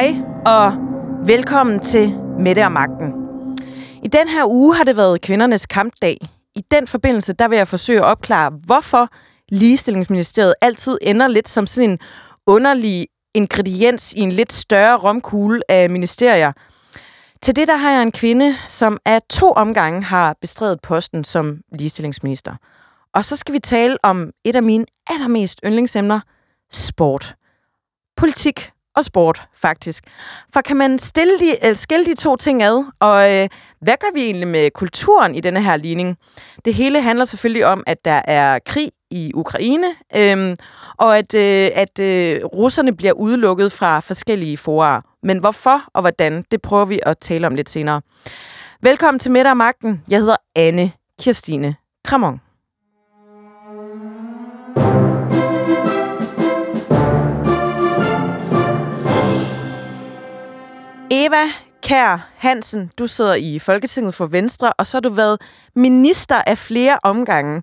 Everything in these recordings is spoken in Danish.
Hej og velkommen til Mette og Magten. I den her uge har det været kvindernes kampdag. I den forbindelse der vil jeg forsøge at opklare, hvorfor Ligestillingsministeriet altid ender lidt som sådan en underlig ingrediens i en lidt større romkugle af ministerier. Til det der har jeg en kvinde, som af 2 omgange har bestredet posten som ligestillingsminister. Og så skal vi tale om et af mine allermest yndlingsemner, sport. Politik og sport, faktisk. For kan man skille de 2 ting ad? Og hvad gør vi egentlig med kulturen i denne her ligning? Det hele handler selvfølgelig om, at der er krig i Ukraine, og at russerne bliver udelukket fra forskellige forer. Men hvorfor og hvordan, det prøver vi at tale om lidt senere. Velkommen til Mette og Magten. Jeg hedder Anne Kirstine Kramon. Eva Kær Hansen, du sidder i Folketinget for Venstre, og så har du været minister af flere omgange.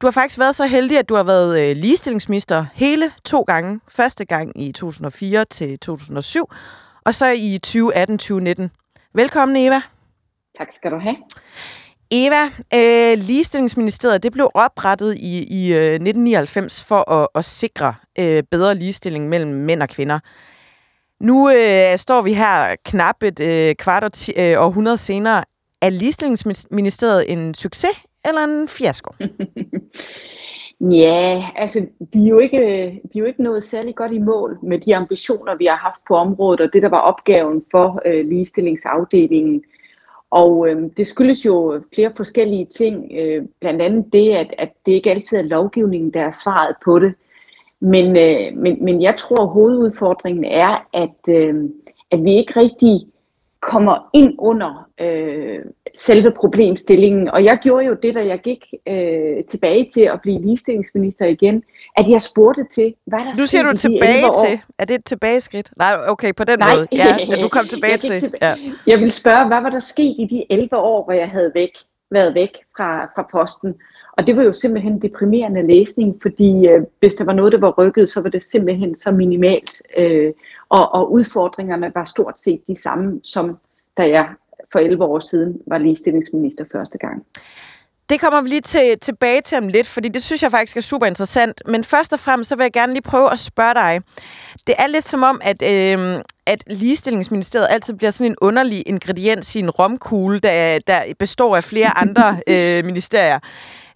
Du har faktisk været så heldig, at du har været ligestillingsminister hele 2 gange. Første gang i 2004 til 2007, og så i 2018-2019. Velkommen, Eva. Tak skal du have. Eva, Ligestillingsministeriet det blev oprettet i 1999 for at sikre bedre ligestilling mellem mænd og kvinder. Nu står vi her knap et kvart århundrede senere. Er Ligestillingsministeriet en succes eller en fiasko? Ja, altså vi er jo ikke nået særlig godt i mål med de ambitioner, vi har haft på området, og det, der var opgaven for ligestillingsafdelingen. Og det skyldes jo flere forskellige ting, blandt andet det, at det ikke altid er lovgivningen, der er svaret på det. Men jeg tror, at hovedudfordringen er, at vi ikke rigtig kommer ind under selve problemstillingen. Og jeg gjorde jo det, da jeg gik tilbage til at blive ligestillingsminister igen, at jeg spurgte til, hvad der skete. Nu siger du tilbage til. Er det et tilbageskridt? Nej, okay, på den måde. Ja, du kom tilbage til. Ja. Jeg ville spørge, hvad var der sket i de 11 år, hvor jeg havde været væk fra posten? Og det var jo simpelthen deprimerende læsning, fordi hvis der var noget, der var rykket, så var det simpelthen så minimalt. Og udfordringerne var stort set de samme, som da jeg for 11 år siden var ligestillingsminister første gang. Det kommer vi lige tilbage til om lidt, fordi det synes jeg faktisk er super interessant. Men først og fremmest, så vil jeg gerne lige prøve at spørge dig. Det er lidt som om, at Ligestillingsministeriet altid bliver sådan en underlig ingrediens i en romkugle, der består af flere andre ministerier.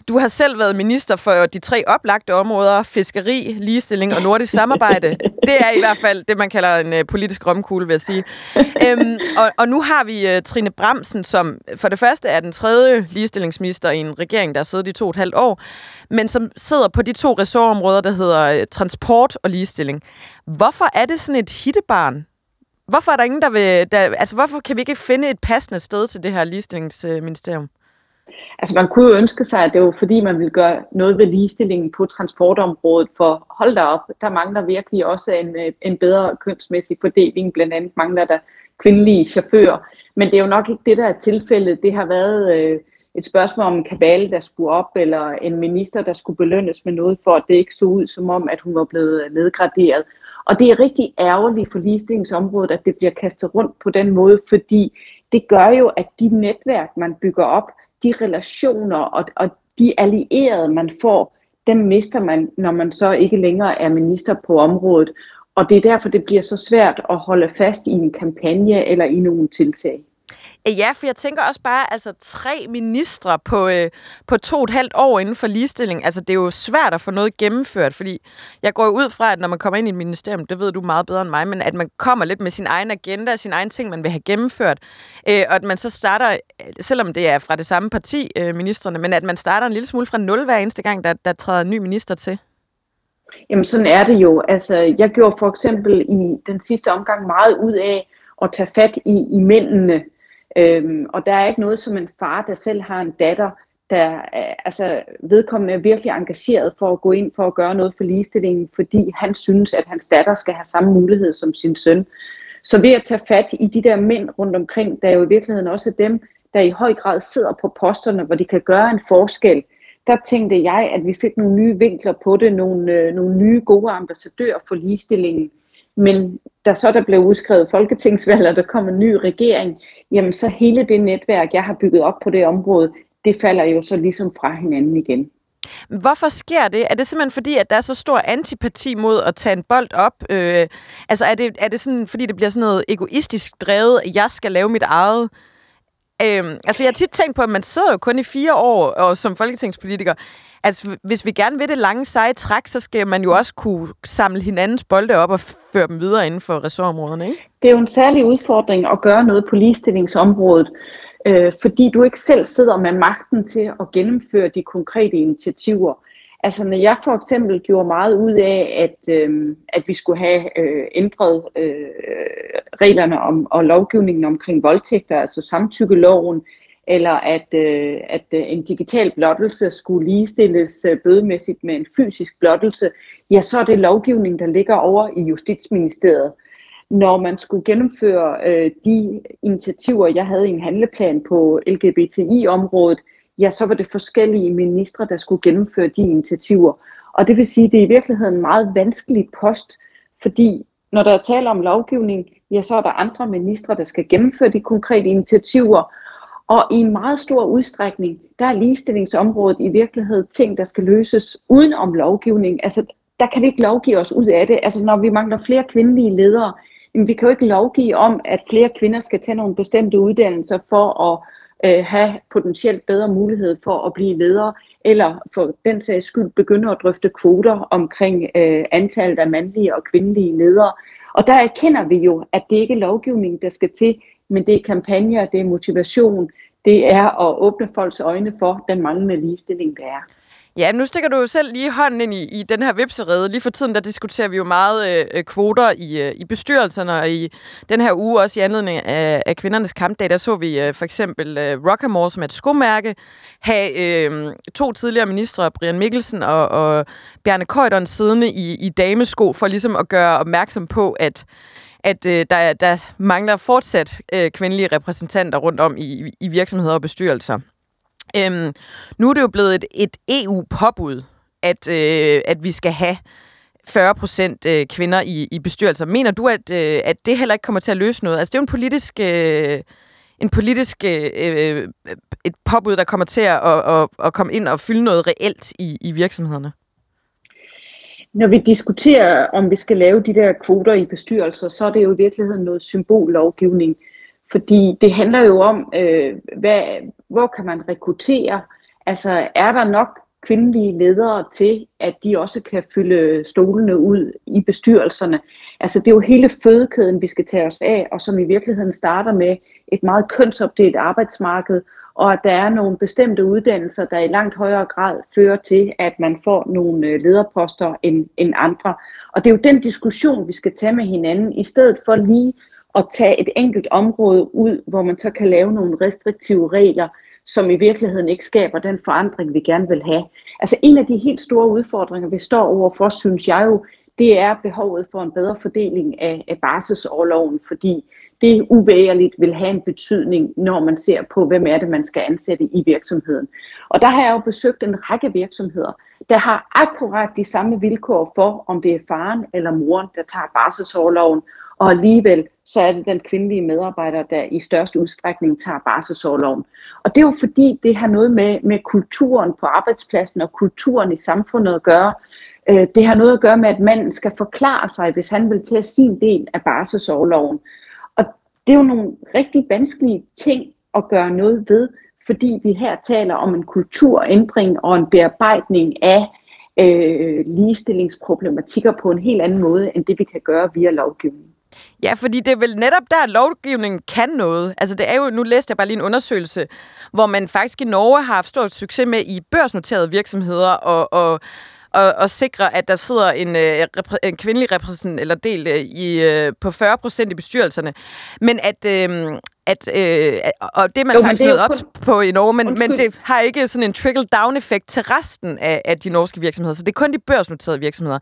Du har selv været minister for de 3 oplagte områder, fiskeri, ligestilling og nordisk samarbejde. Det er i hvert fald det, man kalder en politisk romkugle, vil jeg sige. Og nu har vi Trine Bramsen, som for det første er den 3. ligestillingsminister i en regering, der har siddet i 2,5 år, men som sidder på de 2 ressortområder, der hedder transport og ligestilling. Hvorfor er det sådan et hittebarn? Hvorfor er der ingen, hvorfor kan vi ikke finde et passende sted til det her ligestillingsministerium? Altså man kunne jo ønske sig, at det var fordi man ville gøre noget ved ligestillingen på transportområdet, for hold da op, der mangler virkelig også en bedre kønsmæssig fordeling, blandt andet mangler der kvindelige chauffører, men det er jo nok ikke det, der er tilfældet. Det har været et spørgsmål om en kabale, der skulle op, eller en minister, der skulle belønnes med noget, for at det ikke så ud som om, at hun var blevet nedgraderet. Og det er rigtig ærgerligt for ligestillingsområdet, at det bliver kastet rundt på den måde, fordi det gør jo, at de netværk, man bygger op, de relationer og de allierede, man får, dem mister man, når man så ikke længere er minister på området. Og det er derfor, det bliver så svært at holde fast i en kampagne eller i nogle tiltag. Ja, for jeg tænker også bare, altså 3 ministre på 2,5 år inden for ligestilling, altså det er jo svært at få noget gennemført, fordi jeg går ud fra, at når man kommer ind i et ministerium, det ved du meget bedre end mig, men at man kommer lidt med sin egen agenda, sin egen ting, man vil have gennemført, og at man så starter, selvom det er fra det samme parti, ministerne, men at man starter en lille smule fra 0 hver eneste gang, der træder en ny minister til. Jamen sådan er det jo. Altså, jeg gjorde for eksempel i den sidste omgang meget ud af at tage fat i mændene. Og der er ikke noget som en far, der selv har en datter, der altså vedkommende er virkelig engageret for at gå ind for at gøre noget for ligestillingen, fordi han synes, at hans datter skal have samme mulighed som sin søn. Så ved at tage fat i de der mænd rundt omkring, der er jo i virkeligheden også dem, der i høj grad sidder på posterne, hvor de kan gøre en forskel, der tænkte jeg, at vi fik nogle nye vinkler på det, nogle nye gode ambassadører for ligestillingen. Men da så der blev udskrevet folketingsvalg, og der kom en ny regering, jamen så hele det netværk, jeg har bygget op på det område, det falder jo så ligesom fra hinanden igen. Hvorfor sker det? Er det simpelthen fordi, at der er så stor antipati mod at tage en bold op? Altså er det sådan, fordi det bliver sådan noget egoistisk drevet, at jeg skal lave mit eget? Altså jeg har tit tænkt på, at man sidder jo kun i 4 år og som folketingspolitiker. Altså hvis vi gerne vil det lange seje træk, så skal man jo også kunne samle hinandens bolde op og føre dem videre inden for ressortområderne, ikke? Det er jo en særlig udfordring at gøre noget på ligestillingsområdet. Fordi du ikke selv sidder med magten til at gennemføre de konkrete initiativer. Altså når jeg for eksempel gjorde meget ud af, at vi skulle have ændret reglerne om, og lovgivningen omkring voldtægter, altså samtykkeloven, eller at en digital blottelse skulle ligestilles bødemæssigt med en fysisk blottelse, ja, så er det lovgivning, der ligger over i Justitsministeriet. Når man skulle gennemføre de initiativer, jeg havde i en handleplan på LGBTI-området, ja, så var det forskellige ministre, der skulle gennemføre de initiativer. Og det vil sige, at det er i virkeligheden en meget vanskelig post, fordi når der er tale om lovgivning, ja, så er der andre ministre, der skal gennemføre de konkrete initiativer. Og i en meget stor udstrækning, der er ligestillingsområdet i virkeligheden ting, der skal løses uden om lovgivning. Altså, der kan vi ikke lovgive os ud af det. Altså, når vi mangler flere kvindelige ledere, jamen, vi kan jo ikke lovgive om, at flere kvinder skal tage nogle bestemte uddannelser for at have potentielt bedre mulighed for at blive ledere, eller for den sags skyld begynde at drøfte kvoter omkring antallet af mandlige og kvindelige ledere. Og der erkender vi jo, at det ikke er lovgivning, der skal til, men det er kampagner, det er motivation, det er at åbne folks øjne for den manglende ligestilling, der er. Ja, nu stikker du jo selv lige hånden ind i den her vipserede. Lige for tiden, der diskuterer vi jo meget kvoter i bestyrelserne, og i den her uge også i anledning af kvindernes kampdag, der så vi for eksempel Rockamore, som er et skomærke, have to tidligere ministre, Brian Mikkelsen og Bjarne Kjeldsen, siddende i damesko, for ligesom at gøre opmærksom på, at der mangler fortsat kvindelige repræsentanter rundt om i virksomheder og bestyrelser. Nu er det jo blevet et EU-påbud, at vi skal have 40% kvinder i bestyrelser. Mener du, at det heller ikke kommer til at løse noget? Altså det er jo et påbud, der kommer til at komme ind og fylde noget reelt i virksomhederne. Når vi diskuterer, om vi skal lave de der kvoter i bestyrelser, så er det jo i virkeligheden noget symbollovgivning. Fordi det handler jo om, hvor kan man rekruttere? Altså, er der nok kvindelige ledere til, at de også kan fylde stolene ud i bestyrelserne? Altså, det er jo hele fødekæden, vi skal tage os af, og som i virkeligheden starter med et meget kønsopdelt arbejdsmarked, og at der er nogle bestemte uddannelser, der i langt højere grad fører til, at man får nogle lederposter end andre. Og det er jo den diskussion, vi skal tage med hinanden, i stedet for lige og tage et enkelt område ud, hvor man så kan lave nogle restriktive regler, som i virkeligheden ikke skaber den forandring, vi gerne vil have. Altså en af de helt store udfordringer, vi står overfor, synes jeg jo, det er behovet for en bedre fordeling af barselsorloven, fordi det uvægerligt vil have en betydning, når man ser på, hvem er det, man skal ansætte i virksomheden. Og der har jeg jo besøgt en række virksomheder, der har akkurat de samme vilkår for, om det er faren eller moren, der tager barselsorloven, og alligevel så er det den kvindelige medarbejder, der i størst udstrækning tager barselsorloven. Og det er jo fordi, det har noget med kulturen på arbejdspladsen og kulturen i samfundet at gøre. Det har noget at gøre med, at manden skal forklare sig, hvis han vil tage sin del af barselsorloven. Og det er jo nogle rigtig vanskelige ting at gøre noget ved, fordi vi her taler om en kulturændring og en bearbejdning af ligestillingsproblematikker på en helt anden måde, end det vi kan gøre via lovgivning. Ja, fordi det er vel netop der, at lovgivningen kan noget. Altså det er jo, nu læste jeg bare lige en undersøgelse, hvor man faktisk i Norge har haft stor succes med i børsnoterede virksomheder og sikre, at der sidder en kvindelig repræsentant eller del på 40% i bestyrelserne. Men og det man jo, faktisk nødt op på i Norge, men det har ikke sådan en trickle-down-effekt til resten af de norske virksomheder. Så det er kun de børsnoterede virksomheder.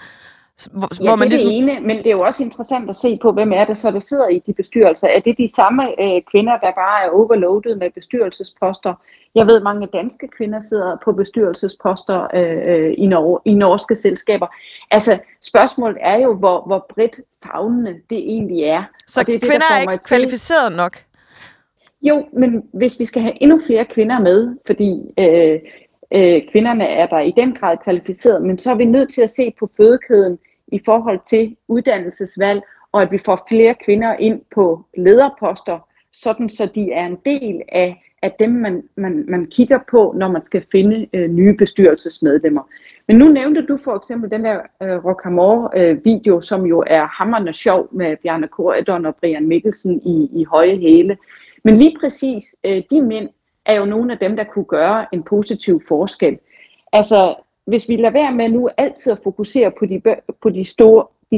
Ja, hvor man det er ligesom... det ene, men det er jo også interessant at se på, hvem er det så, der sidder i de bestyrelser. Er det de samme kvinder, der bare er overloadet med bestyrelsesposter? Jeg ved, mange danske kvinder sidder på bestyrelsesposter i norske selskaber. Altså, spørgsmålet er jo, hvor bredt favnende det egentlig er. Så det er kvinder det, er ikke kvalificeret nok? Jo, men hvis vi skal have endnu flere kvinder med, fordi... kvinderne er der i den grad kvalificeret, men så er vi nødt til at se på fødekæden i forhold til uddannelsesvalg, og at vi får flere kvinder ind på lederposter, sådan så de er en del af dem, man kigger på, når man skal finde nye bestyrelsesmedlemmer. Men nu nævnte du for eksempel den der Rockamore-video, som jo er hammerende sjov med Bjarne Kjeldsen og Brian Mikkelsen i høje hæle. Men lige præcis de mænd, er jo nogle af dem, der kunne gøre en positiv forskel. Altså, hvis vi lader være med nu altid at fokusere på de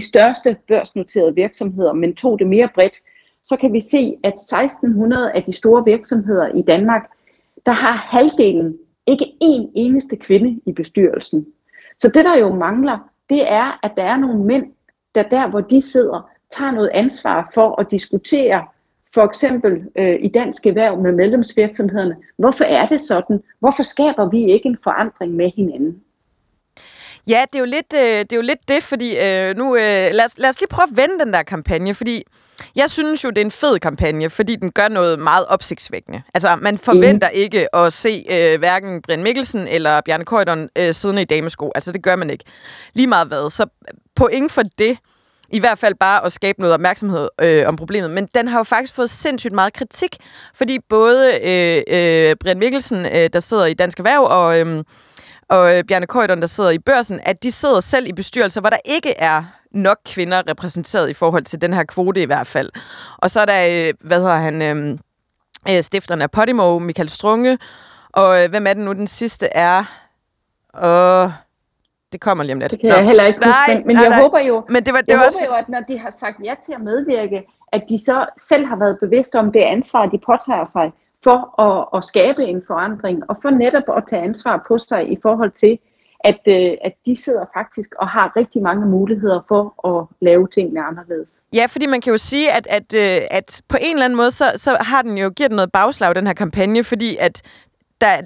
største børsnoterede virksomheder, men tog det mere bredt, så kan vi se, at 1600 af de store virksomheder i Danmark, der har halvdelen, ikke én eneste kvinde i bestyrelsen. Så det, der jo mangler, det er, at der er nogle mænd, der hvor de sidder, tager noget ansvar for at diskutere, for eksempel i Dansk Erhverv med medlemsvirksomhederne. Hvorfor er det sådan? Hvorfor skaber vi ikke en forandring med hinanden? Ja, det er jo lidt det, fordi nu... Lad os lige prøve at vende den der kampagne, fordi jeg synes jo, det er en fed kampagne, fordi den gør noget meget opsigtsvækkende. Altså, man forventer ikke at se hverken Brian Mikkelsen eller Bjarne Kjeldsen siddende i damesko. Altså, det gør man ikke. Lige meget hvad. Så point for det... I hvert fald bare at skabe noget opmærksomhed om problemet. Men den har jo faktisk fået sindssygt meget kritik, fordi både Brian Mikkelsen, der sidder i Dansk Erhverv, og Bjarne Kjeldsen, der sidder i Børsen, at de sidder selv i bestyrelser, hvor der ikke er nok kvinder repræsenteret i forhold til den her kvote i hvert fald. Og så er der, stifteren af Podimo, Michael Strunge, og hvem er det nu, den sidste er? Det kommer lige om lidt. Det kan jeg heller ikke huske, men jeg håber jo, at når de har sagt ja til at medvirke, at de så selv har været bevidste om det ansvar, de påtager sig for at skabe en forandring, og for netop at tage ansvar på sig i forhold til, at de sidder faktisk og har rigtig mange muligheder for at lave tingene anderledes. Ja, fordi man kan jo sige, at på en eller anden måde, så har den jo givet noget bagslag, den her kampagne, fordi at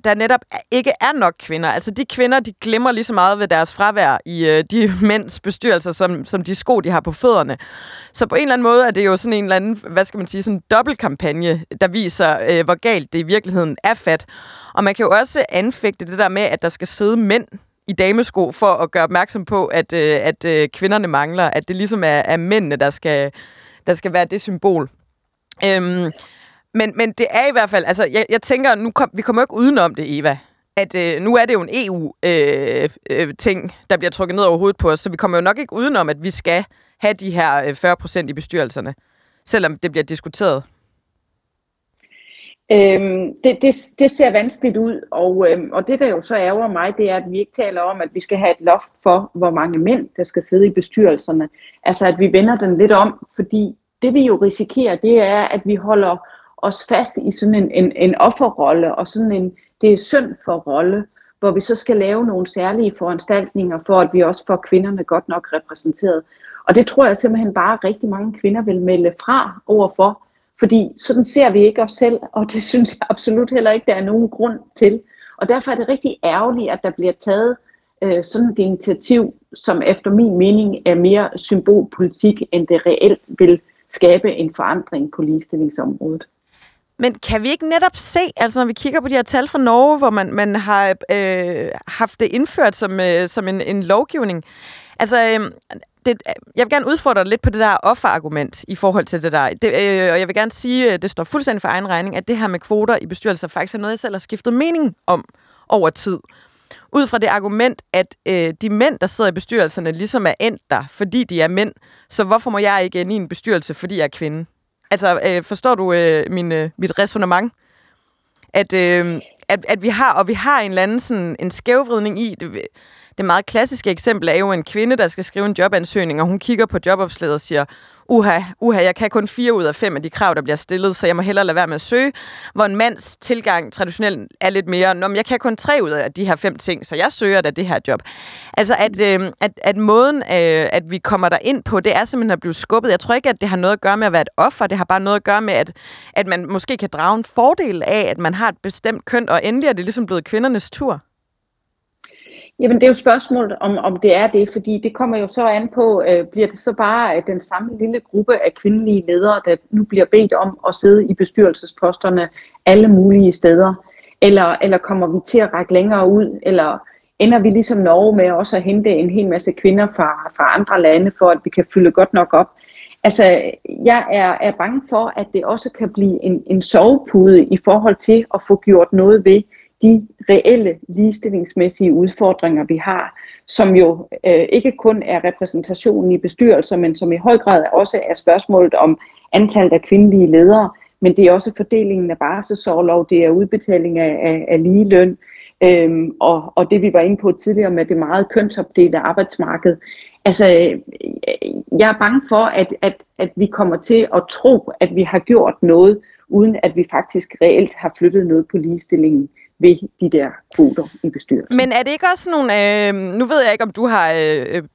der netop ikke er nok kvinder. Altså de kvinder, de glemmer lige så meget ved deres fravær i de mænds bestyrelser, som de sko, de har på fødderne. Så på en eller anden måde er det jo sådan en eller anden, sådan dobbeltkampagne, der viser, hvor galt det i virkeligheden er fat. Og man kan jo også anfægte det der med, at der skal sidde mænd i damesko for at gøre opmærksom på, at kvinderne mangler. At det ligesom er mændene, der skal være det symbol. Men det er i hvert fald, altså jeg tænker, vi kommer jo ikke udenom det, Eva, at nu er det jo en EU-ting, der bliver trukket ned over hovedet på os, så vi kommer jo nok ikke udenom, at vi skal have de her 40% i bestyrelserne, selvom det bliver diskuteret. Det ser vanskeligt ud, og det der jo så ærger mig, det er, at vi ikke taler om, at vi skal have et loft for, hvor mange mænd, der skal sidde i bestyrelserne. Altså at vi vender den lidt om, fordi... Det vi jo risikerer, det er, at vi holder os fast i sådan en offerrolle, og sådan det er synd for rolle, hvor vi så skal lave nogle særlige foranstaltninger for, at vi også får kvinderne godt nok repræsenteret. Og det tror jeg simpelthen bare rigtig mange kvinder vil melde fra overfor, fordi sådan ser vi ikke os selv, og det synes jeg absolut heller ikke, der er nogen grund til. Og derfor er det rigtig ærgerligt, at der bliver taget sådan et initiativ, som efter min mening er mere symbolpolitik, end det reelt vil skabe en forandring på ligestillingsområdet. Men kan vi ikke netop se, altså når vi kigger på de her tal fra Norge, hvor man har haft det indført som en lovgivning, altså jeg vil gerne udfordre lidt på det der offerargument i forhold til det der, og jeg vil gerne sige, at det står fuldstændig for egen regning, at det her med kvoter i bestyrelser faktisk er noget, jeg selv har skiftet mening om over tid. Ud fra det argument, at de mænd, der sidder i bestyrelserne, ligesom er endt der, fordi de er mænd, så hvorfor må jeg ikke ind i en bestyrelse, fordi jeg er kvinde? Altså, forstår du mit ræsonnement? At vi har en eller anden sådan, en skævvridning i... Det meget klassiske eksempel er jo en kvinde, der skal skrive en jobansøgning, og hun kigger på jobopslaget og siger, jeg kan kun 4 ud af 5 af de krav, der bliver stillet, så jeg må hellere lade være med at søge, hvor en mands tilgang traditionelt er lidt mere, nå, men jeg kan kun 3 ud af de her 5 ting, så jeg søger da det her job. Altså, at måden, at vi kommer der ind på, det er simpelthen at blive skubbet. Jeg tror ikke, at det har noget at gøre med at være et offer, det har bare noget at gøre med, at man måske kan drage en fordel af, at man har et bestemt køn, og endelig er det ligesom blevet kvindernes tur. Jamen, det er jo spørgsmålet, om det er det, fordi det kommer jo så an på, bliver det så bare den samme lille gruppe af kvindelige ledere, der nu bliver bedt om at sidde i bestyrelsesposterne alle mulige steder, eller kommer vi til at række længere ud, eller ender vi ligesom Norge med også at hente en hel masse kvinder fra andre lande, for at vi kan fylde godt nok op. Altså, jeg er bange for, at det også kan blive en sovepude i forhold til at få gjort noget ved de reelle ligestillingsmæssige udfordringer, vi har, som jo ikke kun er repræsentationen i bestyrelser, men som i høj grad også er spørgsmålet om antallet af kvindelige ledere, men det er også fordelingen af barselsorlov, det er udbetaling af ligeløn, og det vi var inde på tidligere med det meget kønsopdelte arbejdsmarked. Altså, jeg er bange for, at vi kommer til at tro, at vi har gjort noget, uden at vi faktisk reelt har flyttet noget på ligestillingen ved de der kvoter i bestyrelsen. Men er det ikke også nogle... nu ved jeg ikke, om du har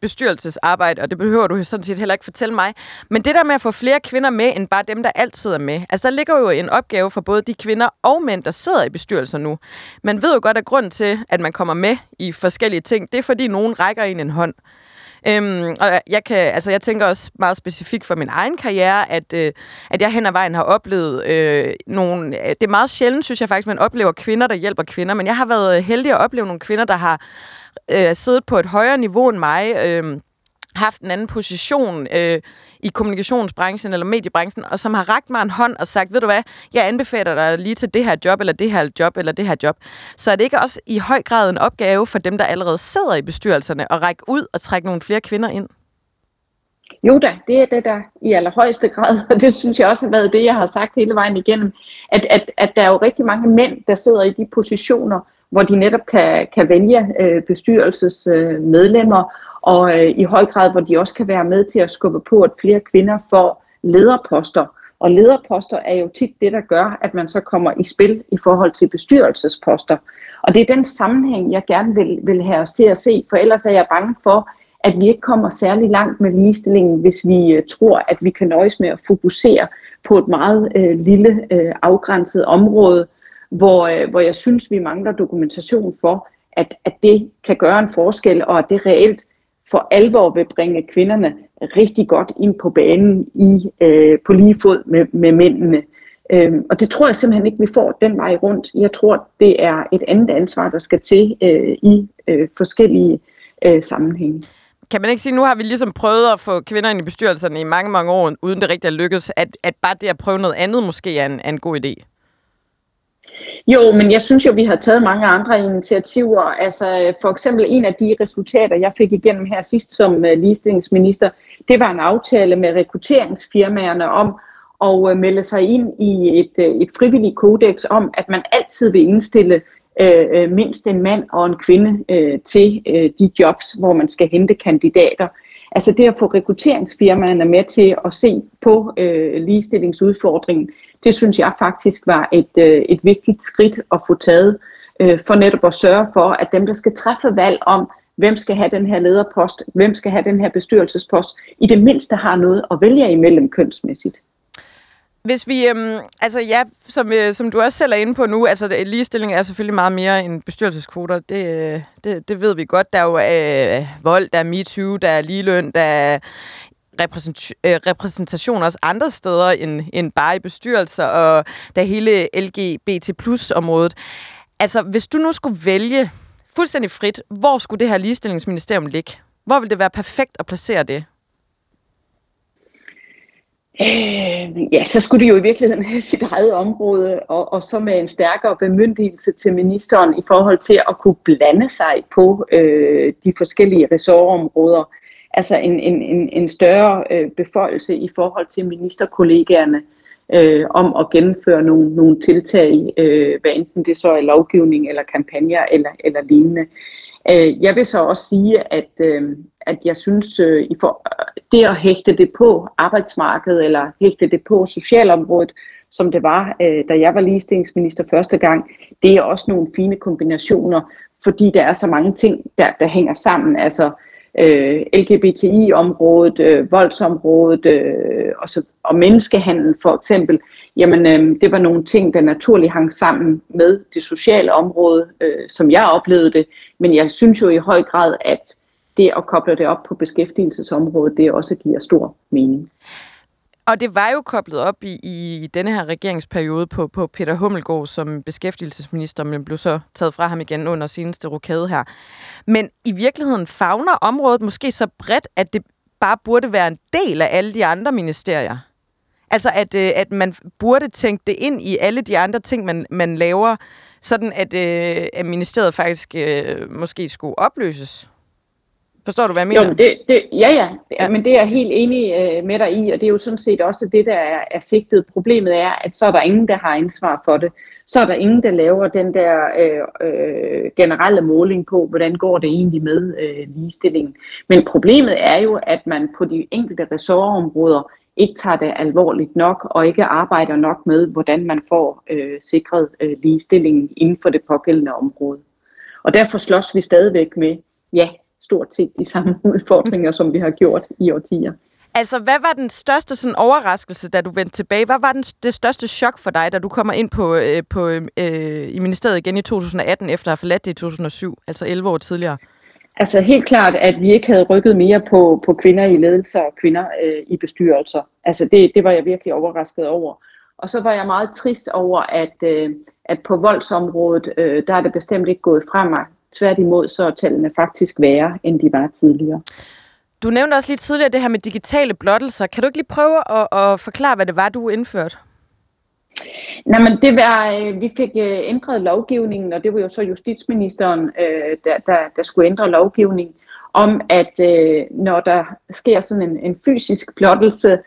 bestyrelsesarbejde, og det behøver du sådan set heller ikke fortælle mig, men det der med at få flere kvinder med, end bare dem, der altid er med, altså der ligger jo en opgave for både de kvinder og mænd, der sidder i bestyrelser nu. Man ved jo godt, at grunden til, at man kommer med i forskellige ting, det er, fordi nogen rækker en hånd. Og jeg tænker også meget specifikt for min egen karriere, at jeg hen ad vejen har oplevet nogle... Det er meget sjældent, synes jeg faktisk, man oplever kvinder, der hjælper kvinder, men jeg har været heldig at opleve nogle kvinder, der har siddet på et højere niveau end mig, haft en anden position i kommunikationsbranchen eller mediebranchen, og som har rakt mig en hånd og sagt, ved du hvad, jeg anbefaler dig lige til det her job, eller det her job, eller det her job. Så er det ikke også i høj grad en opgave for dem, der allerede sidder i bestyrelserne, at række ud og trække nogle flere kvinder ind? Jo da, det er det der i allerhøjeste grad, og det synes jeg også har været det, jeg har sagt hele vejen igennem, at der er jo rigtig mange mænd, der sidder i de positioner, hvor de netop kan vælge bestyrelsesmedlemmer, og i høj grad, hvor de også kan være med til at skubbe på, at flere kvinder får lederposter. Og lederposter er jo tit det, der gør, at man så kommer i spil i forhold til bestyrelsesposter. Og det er den sammenhæng, jeg gerne vil have os til at se, for ellers er jeg bange for, at vi ikke kommer særlig langt med ligestillingen, hvis vi tror, at vi kan nøjes med at fokusere på et meget lille afgrænset område, hvor jeg synes, vi mangler dokumentation for, at det kan gøre en forskel, og at det reelt for alvor vil bringe kvinderne rigtig godt ind på banen på lige fod med mændene. Og det tror jeg simpelthen ikke, vi får den vej rundt. Jeg tror, det er et andet ansvar, der skal til i forskellige sammenhænge. Kan man ikke sige, nu har vi ligesom prøvet at få kvinder ind i bestyrelserne i mange, mange år, uden det rigtig er lykkes, at bare det at prøve noget andet måske er en god idé? Jo, men jeg synes jo, vi har taget mange andre initiativer. Altså for eksempel en af de resultater, jeg fik igennem her sidst som ligestillingsminister, det var en aftale med rekrutteringsfirmaerne om at melde sig ind i et frivilligt kodex om, at man altid vil indstille mindst en mand og en kvinde til de jobs, hvor man skal hente kandidater. Altså det at få rekrutteringsfirmaerne med til at se på ligestillingsudfordringen, det synes jeg faktisk var et vigtigt skridt at få taget, for netop at sørge for, at dem, der skal træffe valg om, hvem skal have den her lederpost, hvem skal have den her bestyrelsespost, i det mindste har noget at vælge imellem kønsmæssigt. Hvis vi, som du også selv er inde på nu, altså ligestilling er selvfølgelig meget mere end bestyrelseskvoter, det ved vi godt. Der er jo vold, der er MeToo, der er ligeløn, der er repræsentation også andre steder end bare i bestyrelser, og der er hele LGBT+-området. Altså, hvis du nu skulle vælge fuldstændig frit, hvor skulle det her ligestillingsministerium ligge? Hvor ville det være perfekt at placere det? Så skulle det jo i virkeligheden have sit eget område, og så med en stærkere bemyndigelse til ministeren i forhold til at kunne blande sig på de forskellige ressortområder. Altså en større beføjelse i forhold til ministerkollegaerne om at gennemføre nogle tiltag, hvad enten det så er lovgivning eller kampagner eller lignende. Jeg vil så også sige, at at jeg synes, det at hægte det på arbejdsmarkedet, eller hægte det på socialområdet, som det var, da jeg var ligestillingsminister første gang, det er også nogle fine kombinationer, fordi der er så mange ting, der hænger sammen. Altså LGBTI-området, voldsområdet og menneskehandel for eksempel. Jamen, det var nogle ting, der naturligt hang sammen med det sociale område, som jeg oplevede det. Men jeg synes jo i høj grad, at det at koble det op på beskæftigelsesområdet, det også giver stor mening. Og det var jo koblet op i denne her regeringsperiode på Peter Hummelgaard som beskæftigelsesminister, men blev så taget fra ham igen under seneste rokade her. Men i virkeligheden favner området måske så bredt, at det bare burde være en del af alle de andre ministerier. Altså at man burde tænke det ind i alle de andre ting, man laver, sådan at ministeriet faktisk måske skulle opløses. Forstår du, hvad jeg mener? Jo, ja, men det er jeg helt enig med dig i, og det er jo sådan set også det, der er sigtet. Problemet er, at så er der ingen, der har ansvar for det. Så er der ingen, der laver den der generelle måling på, hvordan går det egentlig med ligestillingen. Men problemet er jo, at man på de enkelte ressortområder ikke tager det alvorligt nok, og ikke arbejder nok med, hvordan man får sikret ligestillingen inden for det pågældende område. Og derfor slås vi stadigvæk med, stort set de samme udfordringer, som vi har gjort i årtier. Altså, hvad var den største sådan, overraskelse, da du vendte tilbage? Hvad var det største chok for dig, da du kommer ind i ministeriet igen i 2018, efter at have forladt det i 2007, altså 11 år tidligere? Altså, helt klart, at vi ikke havde rykket mere på kvinder i ledelser og kvinder i bestyrelser. Altså, det var jeg virkelig overrasket over. Og så var jeg meget trist over, at på voldsområdet, der er det bestemt ikke gået fremad. Tværtimod, så er tallene faktisk værre, end de var tidligere. Du nævnte også lige tidligere det her med digitale blottelser. Kan du ikke lige prøve at forklare, hvad det var, du indførte? Nej, men vi fik ændret lovgivningen, og det var jo så justitsministeren, der skulle ændre lovgivningen, om at når der sker sådan en fysisk blottelse,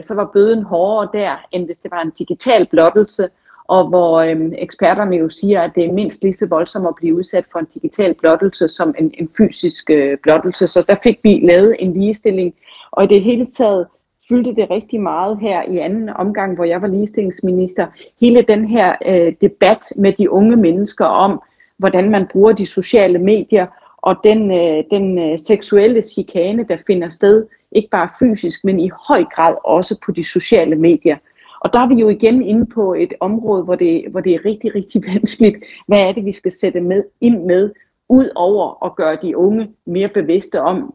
så var bøden hårdere der, end hvis det var en digital blottelse, og hvor eksperterne jo siger, at det er mindst lige så voldsomt at blive udsat for en digital blottelse som en fysisk blottelse. Så der fik vi lavet en ligestilling, og i det hele taget fyldte det rigtig meget her i anden omgang, hvor jeg var ligestillingsminister. Hele den her debat med de unge mennesker om, hvordan man bruger de sociale medier, og den seksuelle chikane, der finder sted, ikke bare fysisk, men i høj grad også på de sociale medier. Og der er vi jo igen inde på et område, hvor det er rigtig, rigtig vanskeligt. Hvad er det, vi skal sætte ind med, ud over at gøre de unge mere bevidste om,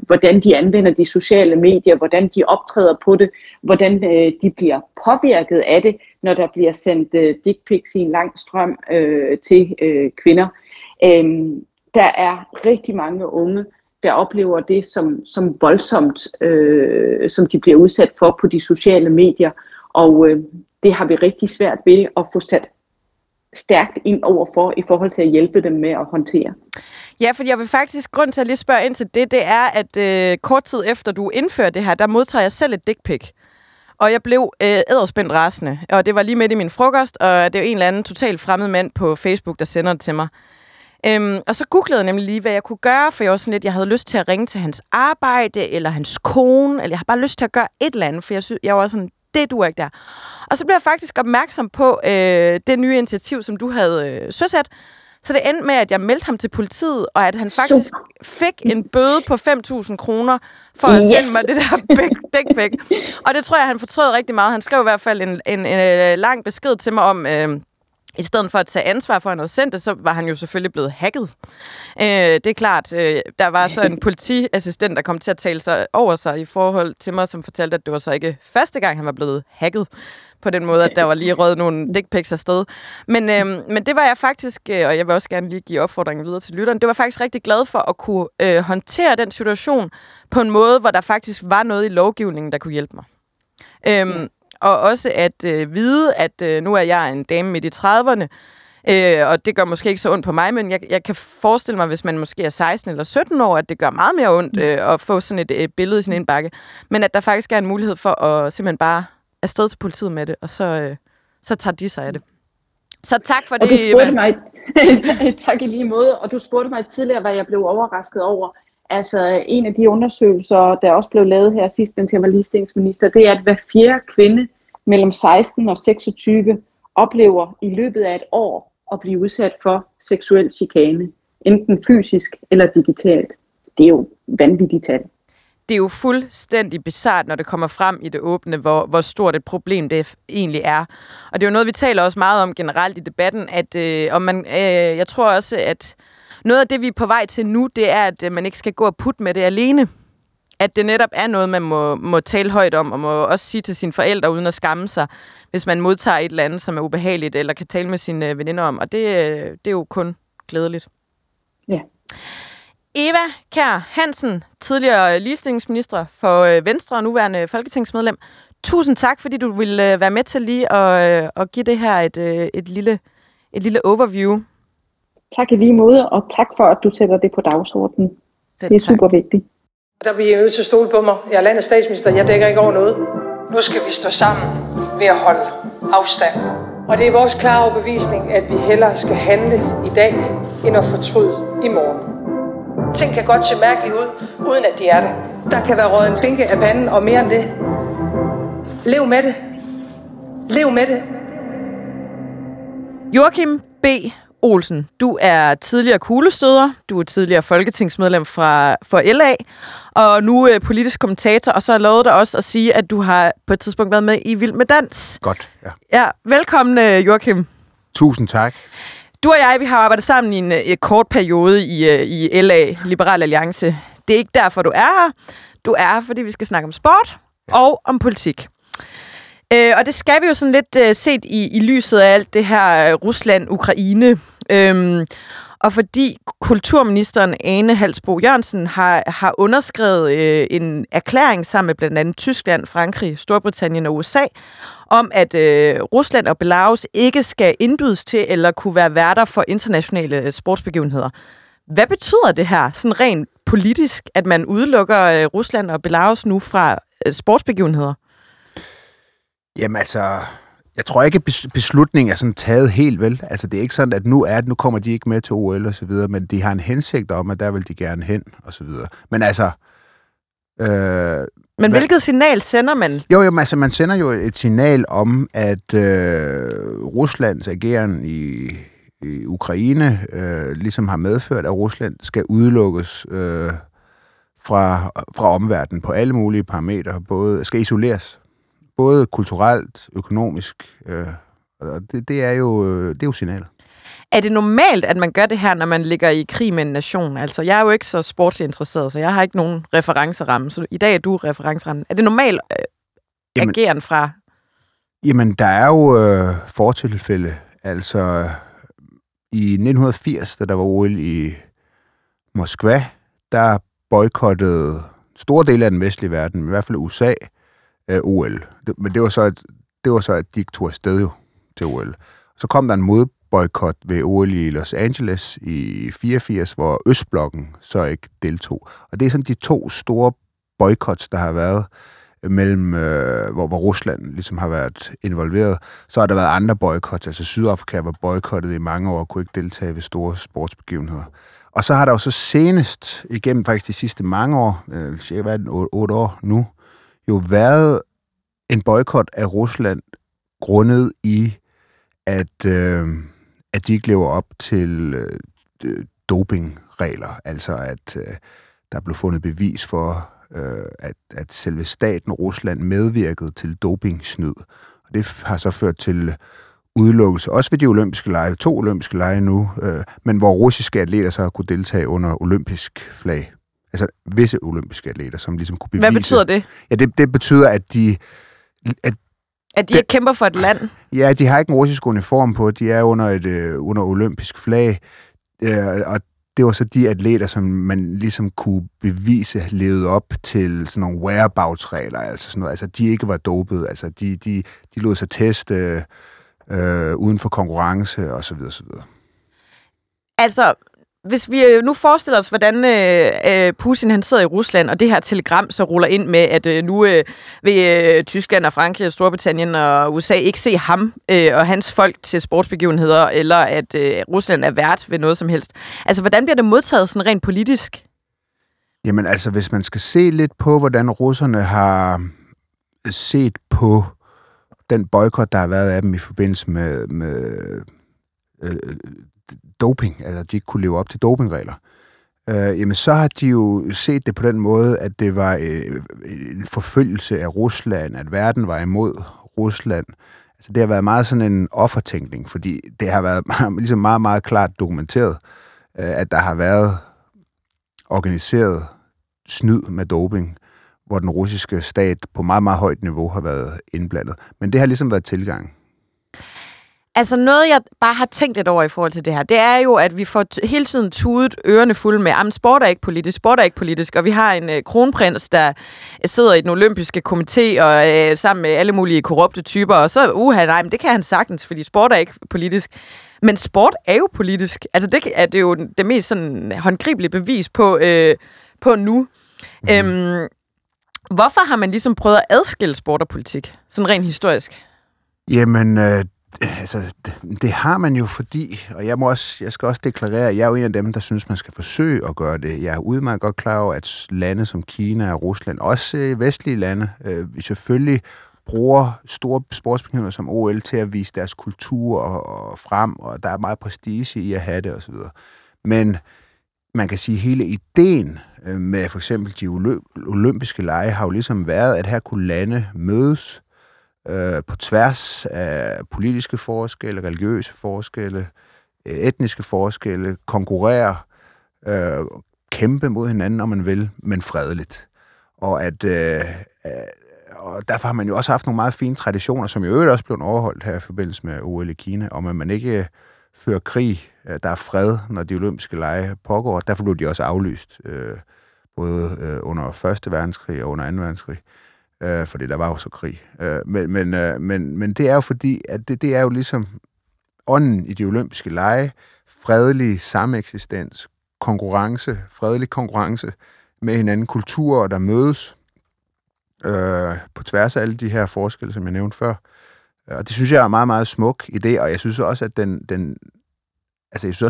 hvordan de anvender de sociale medier, hvordan de optræder på det, hvordan de bliver påvirket af det, når der bliver sendt dick pics i en lang strøm til kvinder. Der er rigtig mange unge, der oplever det som voldsomt, som de bliver udsat for på de sociale medier. Og det har vi rigtig svært ved at få sat stærkt ind overfor, i forhold til at hjælpe dem med at håndtere. Ja, for jeg vil faktisk, grund til at lige spørge ind til det er, at kort tid efter du indfører det her, der modtager jeg selv et dick pic. Og jeg blev edderspændt rasende. Og det var lige midt i min frokost, og det er en eller anden totalt fremmed mand på Facebook, der sender det til mig. Og så googlede jeg nemlig lige, hvad jeg kunne gøre, for jeg var sådan lidt, jeg havde lyst til at ringe til hans arbejde, eller hans kone, eller jeg har bare lyst til at gøre et eller andet, for jeg var sådan, det duer ikke der. Og så blev jeg faktisk opmærksom på det nye initiativ, som du havde søsat, så det endte med, at jeg meldte ham til politiet, og at han faktisk fik en bøde på 5.000 kroner for at sende mig det der dick pic. Og det tror jeg, han fortrød rigtig meget. Han skrev i hvert fald en lang besked til mig om... I stedet for at tage ansvar for, at han havde sendt det, så var han jo selvfølgelig blevet hacket. Det er klart, der var så en politiassistent, der kom til at tale sig over sig i forhold til mig, som fortalte, at det var så ikke første gang, han var blevet hacket. På den måde, at der var lige røget nogle dick pics afsted. Men det var jeg faktisk, og jeg vil også gerne lige give opfordringen videre til lytteren, det var faktisk rigtig glad for at kunne håndtere den situation på en måde, hvor der faktisk var noget i lovgivningen, der kunne hjælpe mig. Og også at vide, at nu er jeg en dame midt i 30'erne, og det gør måske ikke så ondt på mig, men jeg kan forestille mig, hvis man måske er 16 eller 17 år, at det gør meget mere ondt at få sådan et billede i sin indbakke. Men at der faktisk er en mulighed for at simpelthen bare afsted til politiet med det, og så tager de sig af det. Så tak for og det, Eva. Tak i lige måde. Og du spurgte mig tidligere, hvad jeg blev overrasket over. Altså en af de undersøgelser, der også blev lavet her sidst, mens jeg var ligestillingsminister, det er, at hver fjerde kvinde mellem 16 og 26 oplever i løbet af et år at blive udsat for seksuel chikane. Enten fysisk eller digitalt. Det er jo vanvittigt tal. Det er jo fuldstændig bizart, når det kommer frem i det åbne, hvor stort et problem det egentlig er. Og det er jo noget, vi taler også meget om generelt i debatten, at jeg tror også, at noget af det, vi er på vej til nu, det er, at man ikke skal gå og putte med det alene. At det netop er noget, man må tale højt om, og må også sige til sine forældre uden at skamme sig, hvis man modtager et eller andet, som er ubehageligt, eller kan tale med sine veninder om. Og det er jo kun glædeligt. Ja. Eva Kær Hansen, tidligere ligestillingsminister for Venstre og nuværende folketingsmedlem. Tusind tak, fordi du ville være med til lige at give det her et lille overview. Tak i lige måde, og tak for, at du sætter det på dagsordenen. Det er super vigtigt. Der bliver jeg nødt til at stole på mig. Jeg er landets statsminister, jeg dækker ikke over noget. Nu skal vi stå sammen ved at holde afstand. Og det er vores klare overbevisning, at vi hellere skal handle i dag, end at fortryde i morgen. Ting kan godt se mærkeligt ud, uden at de er det. Der kan være røget en finke af panden, og mere end det. Lev med det. Lev med det. Joachim B. Olsen, du er tidligere kuglestøder, du er tidligere folketingsmedlem for LA, og nu politisk kommentator, og så har jeg lovet dig også at sige, at du har på et tidspunkt været med i Vild med Dans. Godt, ja. Ja, velkommen Joachim. Tusind tak. Du og jeg, vi har arbejdet sammen i en kort periode i LA, Liberal Alliance. Det er ikke derfor, du er her. Du er her, fordi vi skal snakke om sport og om politik. Og det skal vi jo sådan lidt set i lyset af alt det her Rusland-Ukraine. Og fordi kulturministeren Ane Halsbo-Jørgensen har underskrevet en erklæring sammen med blandt andet Tyskland, Frankrig, Storbritannien og USA, om at Rusland og Belarus ikke skal indbydes til eller kunne være værter for internationale sportsbegivenheder. Hvad betyder det her, sådan rent politisk, at man udelukker Rusland og Belarus nu fra sportsbegivenheder? Jamen altså, jeg tror ikke, at beslutningen er sådan taget helt vel. Altså, det er ikke sådan, at nu kommer de ikke med til OL og så videre, men de har en hensigt om, at der vil de gerne hen og så videre. Men altså... men hvilket signal sender man? Jo, altså, man sender jo et signal om, at Ruslands ageren i Ukraine ligesom har medført, at Rusland skal udelukkes fra omverdenen på alle mulige parametre. Både skal isoleres. Både kulturelt, økonomisk, det er jo signaler. Er det normalt, at man gør det her, når man ligger i krig med en nation? Altså, jeg er jo ikke så sportsinteresseret, så jeg har ikke nogen referenceramme. Så i dag er du referenceramme. Er det normalt ageren fra? Jamen, der er jo fortilfælde. Altså, i 1980, da der var OL i Moskva, der boykottede store dele af den vestlige verden, i hvert fald USA, OL. Men det var så, at de ikke tog afsted jo til OL. Så kom der en modboykot ved OL i Los Angeles i 84, hvor Østblokken så ikke deltog. Og det er sådan de to store boykots, der har været mellem, hvor Rusland ligesom har været involveret. Så har der været andre boykots. Altså Sydafrika var boykottet i mange år og kunne ikke deltage ved store sportsbegivenheder. Og så har der jo så senest, igennem faktisk de sidste mange år, cirka 8 år nu, jo været en boykot af Rusland grundet i, at de ikke lever op til dopingregler. Altså at der blev fundet bevis for, at selve staten Rusland medvirkede til dopingsnyd. Og det har så ført til udelukkelse, også ved de olympiske lege, 2 olympiske lege nu, men hvor russiske atleter så kunne deltage under olympisk flag. Altså visse olympiske atleter, som ligesom kunne bevise... Hvad betyder det? Ja, det betyder, at de... At de ikke kæmper for et land? Ja, de har ikke en russisk uniform på. De er under under olympisk flag. Og det var så de atleter, som man ligesom kunne bevise levede op til sådan nogle whereabouts-regler. Altså sådan noget. Altså, de ikke var dopet. Altså, de lod sig teste uden for konkurrence, og så videre. Altså... hvis vi nu forestiller os, hvordan Putin han sidder i Rusland, og det her telegram så ruller ind med, at nu vil Tyskland og Frankrig og Storbritannien og USA ikke se ham og hans folk til sportsbegivenheder, eller at Rusland er vært ved noget som helst. Altså, hvordan bliver det modtaget sådan rent politisk? Jamen altså, hvis man skal se lidt på, hvordan russerne har set på den boykot, der har været af dem i forbindelse med doping, altså de ikke kunne leve op til dopingregler, jamen så har de jo set det på den måde, at det var en forfølgelse af Rusland, at verden var imod Rusland. Altså det har været meget sådan en offertænkning, fordi det har været ligesom meget, meget klart dokumenteret, at der har været organiseret snyd med doping, hvor den russiske stat på meget, meget højt niveau har været indblandet. Men det har ligesom været tilgangen. Altså noget, jeg bare har tænkt lidt over i forhold til det her, det er jo, at vi får hele tiden tudet ørerne fulde med, at sport er ikke politisk, og vi har en kronprins, der sidder i den olympiske komité og sammen med alle mulige korrupte typer, og så, nej, men det kan han sagtens, fordi sport er ikke politisk. Men sport er jo politisk. Altså det er jo det mest sådan håndgribelige bevis på nu. Hvorfor har man ligesom prøvet at adskille sport og politik, sådan rent historisk? Jamen, altså, det har man jo fordi, og jeg skal også deklarere, at jeg er jo en af dem, der synes, man skal forsøge at gøre det. Jeg er udmærket godt klar over, at lande som Kina og Rusland, også vestlige lande, selvfølgelig bruger store sportsbegivenheder som OL til at vise deres kultur og frem, og der er meget prestige i at have det osv. Men man kan sige, at hele ideen med for eksempel de olympiske lege har jo ligesom været, at her kunne lande mødes på tværs af politiske forskelle, religiøse forskelle, etniske forskelle, konkurrere, kæmpe mod hinanden, om man vil, men fredeligt. Og derfor har man jo også haft nogle meget fine traditioner, som i øvrigt også blev overholdt her i forbindelse med OL i Kina, om at man ikke fører krig, der er fred, når de olympiske lege pågår. Derfor blev de også aflyst, både under 1. verdenskrig og under 2. verdenskrig. Fordi der var jo så krig. Men det er jo fordi, at det er jo ligesom ånden i de olympiske lege, fredelig sameksistens, konkurrence, fredelig konkurrence med hinanden, kulturer, der mødes på tværs af alle de her forskelle, som jeg nævnte før. Og det synes jeg er meget, meget smuk idé, og jeg synes også, at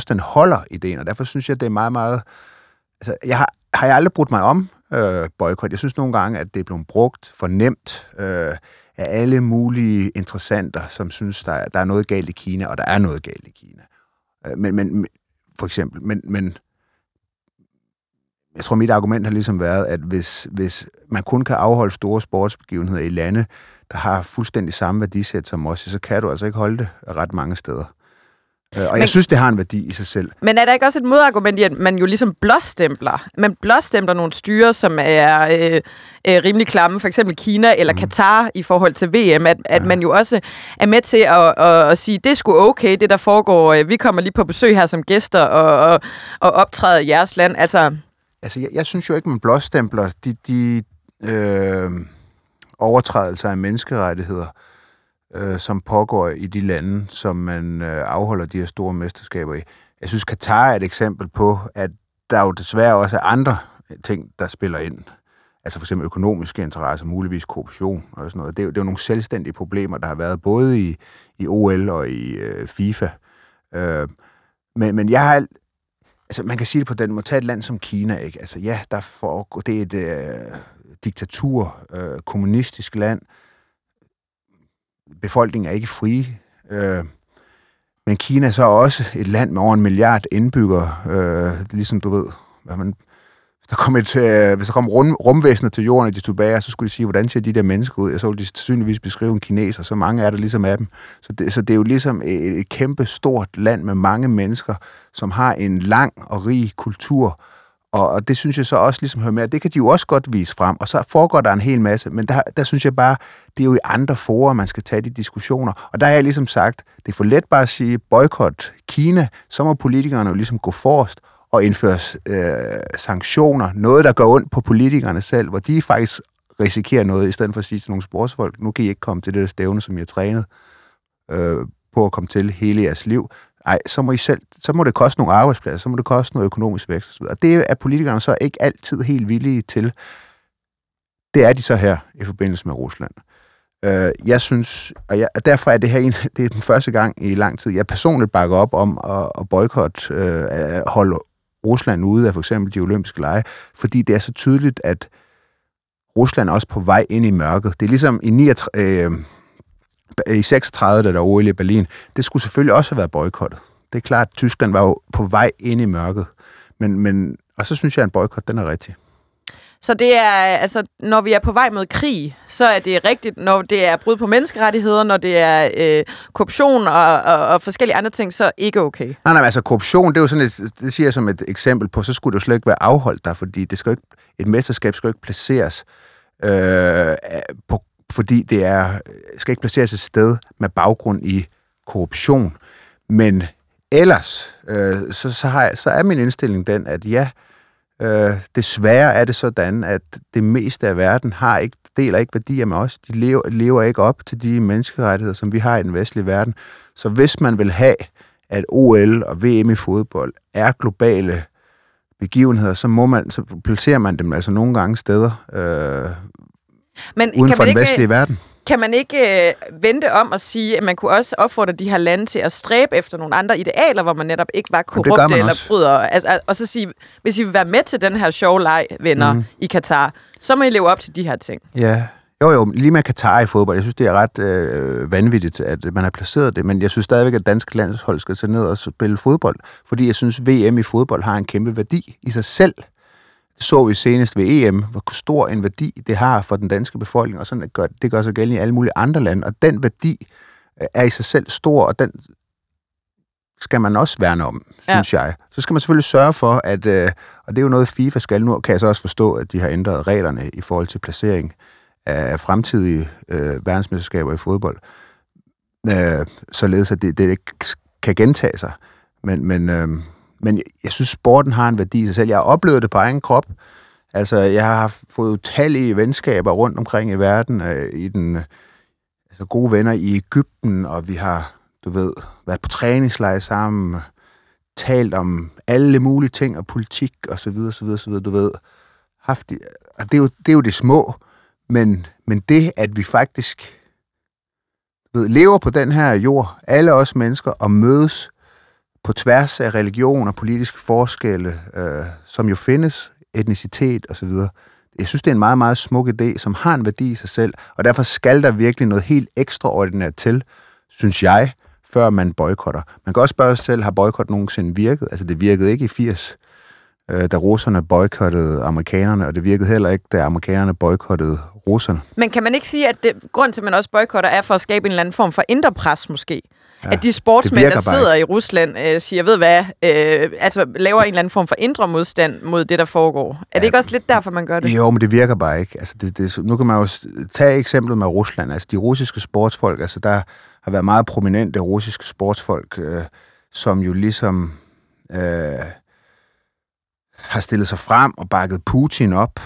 den holder idéen, og derfor synes jeg, det er meget, meget... Altså, jeg har aldrig brudt mig om boykot. Jeg synes nogle gange, at det er blevet brugt for nemt af alle mulige interessenter, som synes, der er noget galt i Kina, og der er noget galt i Kina. Men jeg tror, mit argument har ligesom været, at hvis man kun kan afholde store sportsbegivenheder i lande, der har fuldstændig samme værdisæt som os, så kan du altså ikke holde det ret mange steder. Og jeg synes, det har en værdi i sig selv. Men er der ikke også et modargument i, at man jo ligesom blåstempler? Man blåstempler nogle styrer, som er rimelig klamme, for eksempel Kina eller Katar i forhold til VM, at man jo også er med til at sige, det er sgu okay, det der foregår. Vi kommer lige på besøg her som gæster og optræder i jeres land. Altså jeg synes jo ikke, man blåstempler de overtrædelser af menneskerettigheder, som pågår i de lande, som man afholder de her store mesterskaber i. Jeg synes, Katar er et eksempel på, at der jo desværre også er andre ting, der spiller ind. Altså for eksempel økonomiske interesser, muligvis korruption og sådan noget. Det er jo nogle selvstændige problemer, der har været både i OL og i FIFA. Men jeg har... Altså man kan sige det på den måde. Tag et land som Kina, ikke? Altså ja, det er et diktatur, kommunistisk land. Befolkningen er ikke frie, men Kina er så også et land med over 1 milliard indbyggere, ligesom du ved, hvis der kom rumvæsener til jorden, og de tog bag, så skulle de sige, hvordan ser de der mennesker ud, og så ville de sandsynligvis beskrive en kineser, så mange er der ligesom af dem. Så det er jo ligesom et kæmpe stort land med mange mennesker, som har en lang og rig kultur, og det synes jeg så også ligesom hører med, og det kan de jo også godt vise frem, og så foregår der en hel masse, men der synes jeg bare, det er jo i andre forer, man skal tage de diskussioner, og der har jeg ligesom sagt, det er for let bare at sige, boykot Kina, så må politikerne jo ligesom gå forrest og indføre sanktioner, noget der gør ondt på politikerne selv, hvor de faktisk risikerer noget, i stedet for at sige til nogle sportsfolk, nu kan I ikke komme til det der stævne, som I har trænet på at komme til hele jeres liv, Nej, så må det koste nogle arbejdspladser, så må det koste noget økonomisk vækst osv. Og det er politikerne så ikke altid helt villige til. Det er de så her i forbindelse med Rusland. Jeg synes, og derfor er det her det er den første gang i lang tid, jeg personligt bakker op om at boykotte, holde Rusland ude af for eksempel de olympiske lege, fordi det er så tydeligt, at Rusland er også på vej ind i mørket. Det er ligesom i 36, da der var OL i Berlin, det skulle selvfølgelig også have været boykottet. Det er klart, at Tyskland var jo på vej ind i mørket. Og så synes jeg, at en boykot, den er rigtig. Så det er, altså, når vi er på vej mod krig, så er det rigtigt, når det er brud på menneskerettigheder, når det er korruption og forskellige andre ting, så ikke okay. Nej, altså korruption, det er jo sådan det siger jeg som et eksempel på, så skulle det jo slet ikke være afholdt der, fordi det skal ikke, et mesterskab skal jo ikke placeres fordi det skal ikke placeres et sted med baggrund i korruption. Men ellers, så er min indstilling den, at ja, desværre er det sådan, at det meste af verden deler ikke værdier med os. De lever ikke op til de menneskerettigheder, som vi har i den vestlige verden. Så hvis man vil have, at OL og VM i fodbold er globale begivenheder, så placerer man dem altså nogle gange steder uden for den vestlige verden. Kan man ikke vente om at sige, at man kunne også opfordre de her lande til at stræbe efter nogle andre idealer, hvor man netop ikke var korrupt eller bryder? Altså, og så sige, hvis I vil være med til den her sjove leg, venner, i Katar, så må I leve op til de her ting. Ja, jo, lige med Katar i fodbold. Jeg synes, det er ret vanvittigt, at man har placeret det, men jeg synes stadigvæk, at dansk landshold skal tage ned og spille fodbold, fordi jeg synes, VM i fodbold har en kæmpe værdi i sig selv. Så vi senest ved EM, hvor stor en værdi det har for den danske befolkning, og sådan det gør sig gældende i alle mulige andre lande. Og den værdi er i sig selv stor, og den skal man også værne om, synes jeg. Så skal man selvfølgelig sørge for, at, og det er jo noget FIFA skal nu, kan jeg så også forstå, at de har ændret reglerne i forhold til placering af fremtidige verdensmesterskaber i fodbold, således at det ikke kan gentage sig. Men jeg synes, sporten har en værdi i sig selv. Jeg har oplevet det på egen krop. Altså, jeg har fået utallige venskaber rundt omkring i verden. Gode venner i Egypten, og vi har, været på træningslejr sammen, talt om alle mulige ting og politik og så videre, haft det. Og det er jo det små, men det, at vi faktisk lever på den her jord, alle os mennesker, og mødes på tværs af religion og politiske forskelle, som jo findes, etnicitet osv. Jeg synes, det er en meget, meget smuk idé, som har en værdi i sig selv, og derfor skal der virkelig noget helt ekstraordinært til, synes jeg, før man boykotter. Man kan også spørge sig selv, har boykot nogensinde virket? Altså, det virkede ikke i 80, da russerne boykottede amerikanerne, og det virkede heller ikke, da amerikanerne boykottede russerne. Men kan man ikke sige, at grunden til, at man også boykotter, er for at skabe en eller anden form for indre pres måske? Ja, at de sportsmænd, der sidder i Rusland, siger, ved hvad, laver en eller anden form for indre modstand mod det, der foregår. Er det ikke også lidt derfor, man gør det? Jo, men det virker bare ikke. Altså, nu kan man jo tage eksemplet med Rusland. Altså, de russiske sportsfolk, altså, der har været meget prominente russiske sportsfolk, som jo ligesom har stillet sig frem og bakket Putin op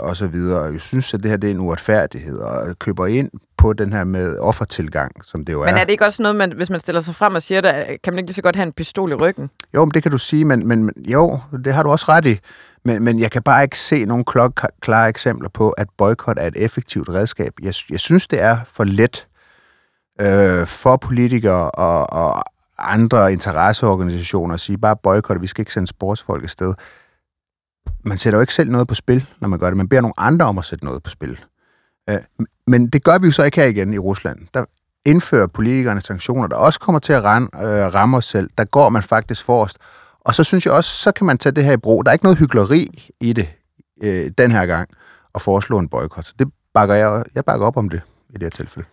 og så videre. Jeg synes, at det her det er en uretfærdighed, og køber ind på den her med offertilgang, som det jo er. Men er det ikke også noget, hvis man stiller sig frem og siger, der kan man ikke lige så godt have en pistol i ryggen? Jo, men det kan du sige, men jo, det har du også ret i. Men jeg kan bare ikke se nogen klare eksempler på, at boykot er et effektivt redskab. Jeg synes, det er for let for politikere og andre interesseorganisationer at sige, bare boykot, vi skal ikke sende sportsfolk afsted. Man sætter jo ikke selv noget på spil, når man gør det. Man beder nogle andre om at sætte noget på spil. Men det gør vi jo så ikke her igen i Rusland. Der indfører politikerne sanktioner, der også kommer til at ramme os selv. Der går man faktisk forrest. Og så synes jeg også, så kan man tage det her i brug. Der er ikke noget hykleri i det den her gang og foreslå en boykot. Så det bakker jeg bakker op om det i det her tilfælde.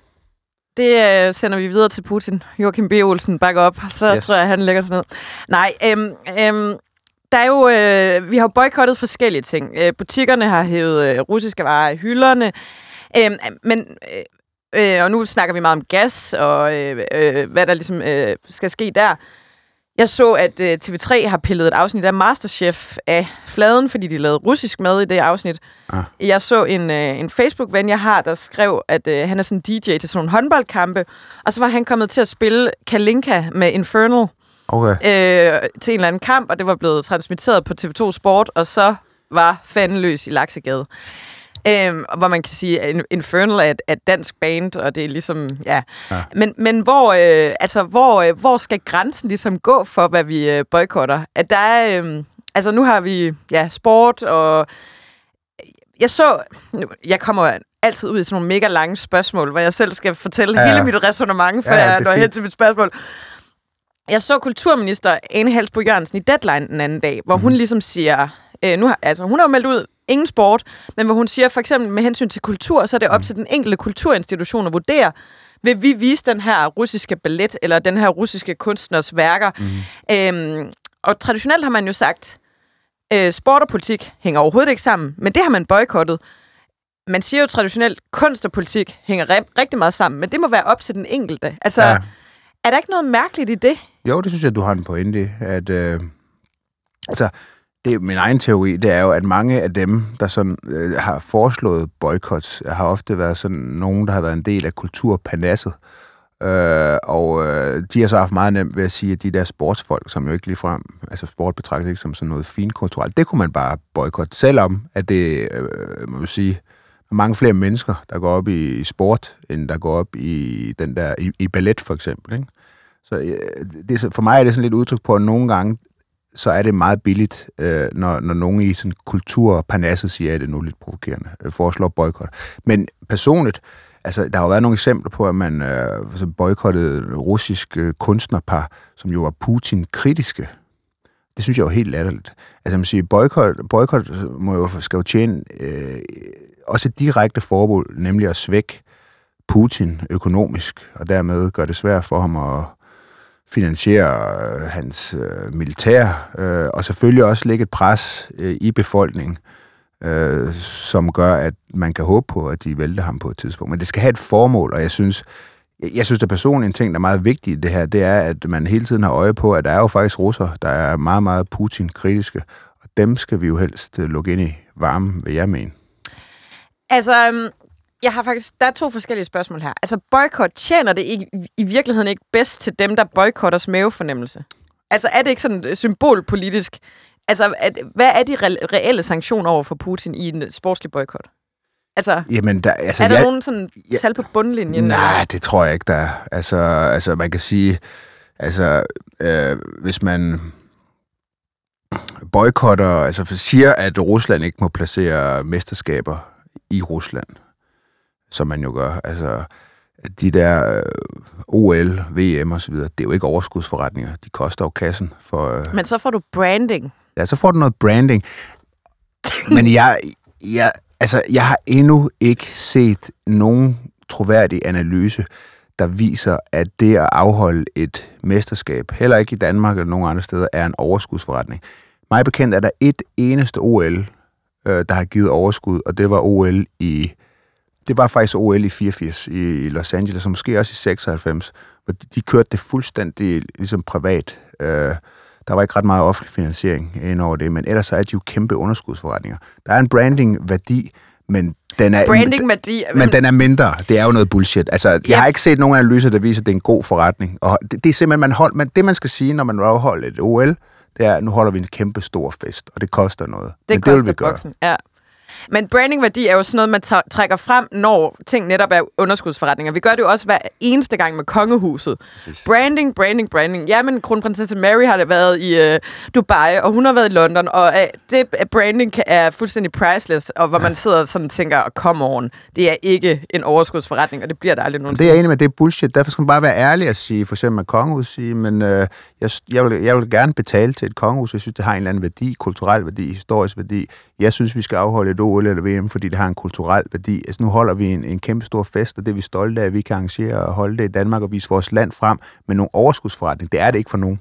Det sender vi videre til Putin. Joachim B. Olsen bakker op, så yes. Tror jeg, han lægger sig ned. Nej, der er jo, vi har jo boykottet forskellige ting. Butikkerne har hævet russiske varer i hylderne. Men nu snakker vi meget om gas og hvad der ligesom skal ske der. Jeg så, at TV3 har pillet et afsnit af MasterChef af fladen, fordi de lavede russisk mad i det afsnit. Ah. Jeg så en Facebook-ven, jeg har, der skrev, at han er sådan en DJ til sådan nogle håndboldkampe, og så var han kommet til at spille Kalinka med Infernal. okay. Til en eller anden kamp, og det var blevet transmitteret på TV2 Sport, og så var fandenløs i Laksegade. Hvor man kan sige, at Infernal er et dansk band, og det er ligesom, ja. Men hvor skal grænsen ligesom gå for, hvad vi boykotter? At der er, altså nu har vi, ja, sport, og jeg kommer altid ud i sådan nogle mega lange spørgsmål, hvor jeg selv skal fortælle hele mit ræsonnement, før jeg når hen til mit spørgsmål. Jeg så kulturminister Ane Halsbo-Jørgensen i Deadline den anden dag, hvor hun ligesom siger, hun har meldt ud, ingen sport, men hvor hun siger, for eksempel med hensyn til kultur, så er det op til den enkelte kulturinstitution at vurdere, vil vi vise den her russiske ballet, eller den her russiske kunstners værker. Og traditionelt har man jo sagt, sport og politik hænger overhovedet ikke sammen, men det har man boykottet. Man siger jo traditionelt, kunst og politik hænger rigtig meget sammen, men det må være op til den enkelte. Altså, er der ikke noget mærkeligt i det? Jo, det synes jeg, du har en pointe i, at det er min egen teori, det er jo, at mange af dem, der sådan, har foreslået boykots, har ofte været sådan nogen, der har været en del af kulturpanasset. De har så haft meget nemt ved at sige, at de der sportsfolk, som jo ikke ligefrem, altså sport betragtes ikke som sådan noget finkulturelt, det kunne man bare boykotte, selvom at det, må man sige, mange flere mennesker, der går op i sport, end der går op i den der, i ballet for eksempel, ikke? Så for mig er det sådan lidt udtryk på, at nogle gange, så er det meget billigt, når nogen i sådan kulturpanasset siger, at det nu er lidt provokerende, foreslår boykot. Men personligt, altså, der har jo været nogle eksempler på, at man boykottede russiske kunstnerpar, som jo var Putin-kritiske. Det synes jeg jo helt latterligt. Altså, man siger, boykot skal jo tjene også et direkte formål, nemlig at svække Putin økonomisk, og dermed gør det svært for ham at finansiere hans militær, og selvfølgelig også lægge et pres i befolkningen, som gør, at man kan håbe på, at de vælter ham på et tidspunkt. Men det skal have et formål, og jeg synes der personligt en ting, der er meget vigtig i det her, det er, at man hele tiden har øje på, at der er jo faktisk russer, der er meget, meget Putin-kritiske, og dem skal vi jo helst lukke ind i varmen, vil jeg mene. Altså, der er to forskellige spørgsmål her. Altså, boykot, tjener det ikke, i virkeligheden ikke bedst til dem, der boykotters mavefornemmelse? Altså, er det ikke sådan symbolpolitisk? Altså, hvad er de reelle sanktioner over for Putin i en sportslig boykot? Altså, er der nogen sådan tal på bundlinjen? Nej, eller? Det tror jeg ikke, der er. Altså man kan sige, hvis man boykotter, altså siger, at Rusland ikke må placere mesterskaber i Rusland, som man jo gør. Altså, de der OL, VM og så videre, det er jo ikke overskudsforretninger. De koster jo kassen for... Men så får du branding. Ja, så får du noget branding. Men jeg har endnu ikke set nogen troværdig analyse, der viser, at det at afholde et mesterskab, heller ikke i Danmark eller nogen andre steder, er en overskudsforretning. Mig bekendt er der et eneste OL, der har givet overskud, og det var OL i 84 i Los Angeles, og måske også i 96, hvor de kørte det fuldstændig ligesom privat. Der var ikke ret meget offentlig finansiering ind over det, men ellers så er de jo kæmpe underskudsforretninger. Der er en branding-værdi, men den er mindre. Det er jo noget bullshit. Altså, jeg har ikke set nogen analyser, der viser, at det er en god forretning. Og det er simpelthen, det man skal sige, når man afholder et OL, det er, at nu holder vi en kæmpe stor fest, og det koster noget. Det koster boksen. Men brandingværdi er jo sådan noget, man trækker frem, når ting netop er underskudsforretninger. Vi gør det jo også hver eneste gang med kongehuset. Branding. Jamen, kronprinsesse Mary har det været i Dubai, og hun har været i London, og branding er fuldstændig priceless, og hvor man sidder sådan og tænker, come on, det er ikke en overskudsforretning, og det bliver der aldrig nogensinde. Det er jeg enig med, det er bullshit. Derfor skal man bare være ærlig at sige, for eksempel med kongehus, sige, men jeg vil gerne betale til et kongehus, jeg synes, det har en eller anden værdi, kulturel værdi, historisk værdi. Jeg synes, vi skal afholde et OL eller VM, fordi det har en kulturel værdi. Altså, nu holder vi en kæmpe stor fest, og det er vi stolte af, at vi kan arrangere og holde det i Danmark og vise vores land frem med nogle overskudsforretning. Det er det ikke for nogen.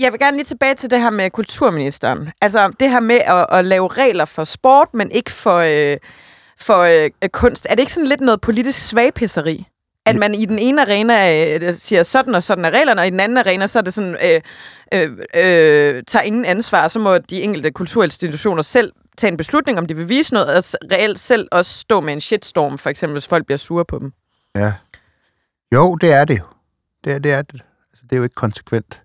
Jeg vil gerne lige tilbage til det her med kulturministeren. Altså, det her med at lave regler for sport, men ikke for kunst. Er det ikke sådan lidt noget politisk svagpisseri? At man i den ene arena siger, sådan og sådan er reglerne, og i den anden arena, så er det sådan, tager ingen ansvar, så må de enkelte kulturinstitutioner selv tage en beslutning, om de vil vise noget, og reelt selv også stå med en shitstorm, for eksempel, hvis folk bliver sure på dem. Ja. Jo, det er det jo. Det er det. Altså, det er jo ikke konsekvent.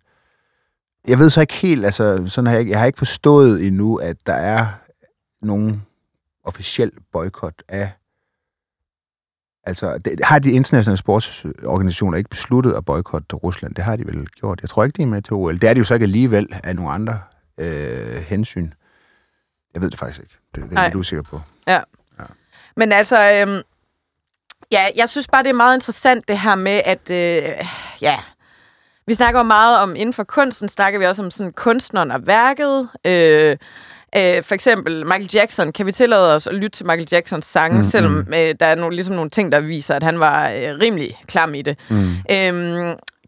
Jeg ved så ikke helt, altså sådan har jeg har ikke forstået endnu, at der er nogen officiel boykot af. Altså, har de internationale sportsorganisationer ikke besluttet at boykotte Rusland? Det har de vel gjort. Jeg tror ikke, de er med til OL. Det er de jo så ikke alligevel af nogle andre hensyn. Jeg ved det faktisk ikke. Det er jeg usikker på. Ja. Ja. Men altså, ja, jeg synes bare, det er meget interessant det her med, at ja, vi snakker meget om, inden for kunsten, snakker vi også om sådan kunstneren og værket. For eksempel Michael Jackson. Kan vi tillade os at lytte til Michael Jacksons sange, selvom der er ligesom nogle ting, der viser, at han var rimelig klam i det.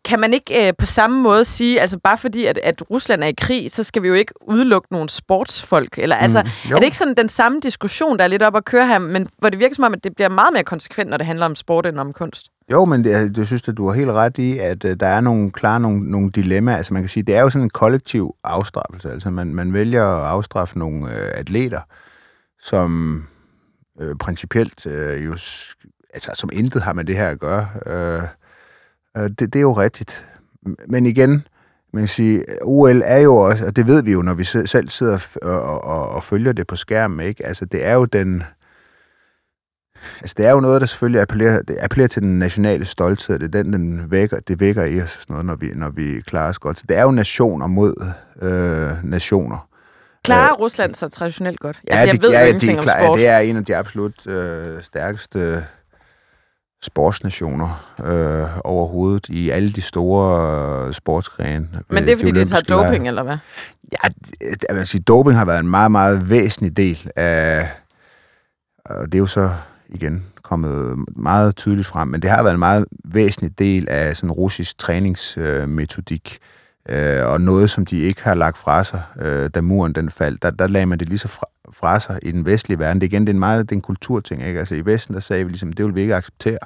Kan man ikke på samme måde sige, altså bare fordi, at Rusland er i krig, så skal vi jo ikke udelukke nogle sportsfolk? Eller, altså, er det ikke sådan den samme diskussion, der er lidt op at køre her, men hvor det virker som om, at det bliver meget mere konsekvent, når det handler om sport end om kunst? Jo, men jeg synes, at du har helt ret i, at der er nogle dilemmaer. Altså man kan sige, det er jo sådan en kollektiv afstraffelse. Altså man vælger at afstraffe nogle atleter, som principielt jo... Altså som intet har med det her at gøre. Det er jo rigtigt. Men igen, man kan sige, OL er jo også, og det ved vi jo, når vi selv sidder og følger det på skærmen, ikke? Altså det er jo noget, der selvfølgelig appellerer til den nationale stolthed, det er den vækker i os, sådan noget, når vi klarer os godt. Så det er jo nationer mod nationer. Klarer Rusland så traditionelt godt? Ja, altså, det er en af de absolut stærkeste sportsnationer overhovedet i alle de store sportsgrene. Men det er fordi, de tager doping, eller hvad? Ja, jeg vil sige, doping har været en meget, meget væsentlig del af... Og det er jo så igen kommet meget tydeligt frem, men det har været en meget væsentlig del af sådan russisk træningsmetodik, og noget, som de ikke har lagt fra sig, da muren den faldt. Der lagde man det lige så fra sig i den vestlige verden. Det igen, det er en meget den kulturting, ikke? Altså i Vesten, der sagde vi ligesom, det vil vi ikke acceptere.